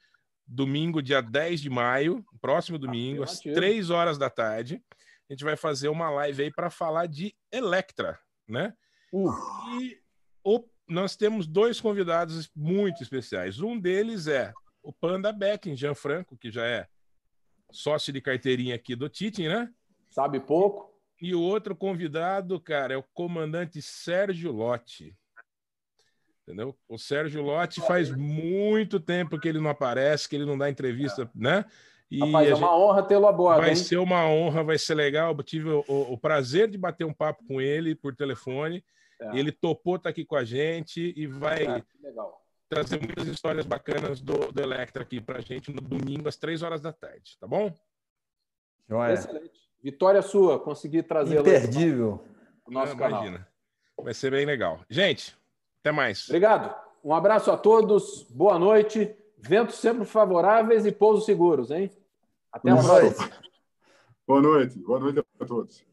Domingo, dia dez de maio, próximo domingo, ah, às três horas da tarde. A gente vai fazer uma live aí para falar de Electra, né? Uh. E o, nós temos dois convidados muito especiais. Um deles é o Panda Beck, Gianfranco, que já é sócio de carteirinha aqui do Titin, né? Sabe pouco. E o outro convidado, cara, é o comandante Sérgio Lotti. Entendeu? O Sérgio Lotti faz muito tempo que ele não aparece, que ele não dá entrevista, é. né? E Rapaz, é uma honra tê-lo a bordo. Vai hein? ser uma honra, vai ser legal. Eu tive o, o, o prazer de bater um papo com ele por telefone. É. Ele topou estar aqui com a gente e vai é, legal. trazer muitas histórias bacanas do, do Electra aqui para a gente no domingo às três horas da tarde, tá bom? Joia. Excelente. Vitória sua, consegui trazer Imperdível. o nosso Não, canal. Imagina. Vai ser bem legal. Gente, até mais. Obrigado. Um abraço a todos. Boa noite. Ventos sempre favoráveis e pousos seguros, hein? Até a próxima. Boa noite. Boa noite a todos.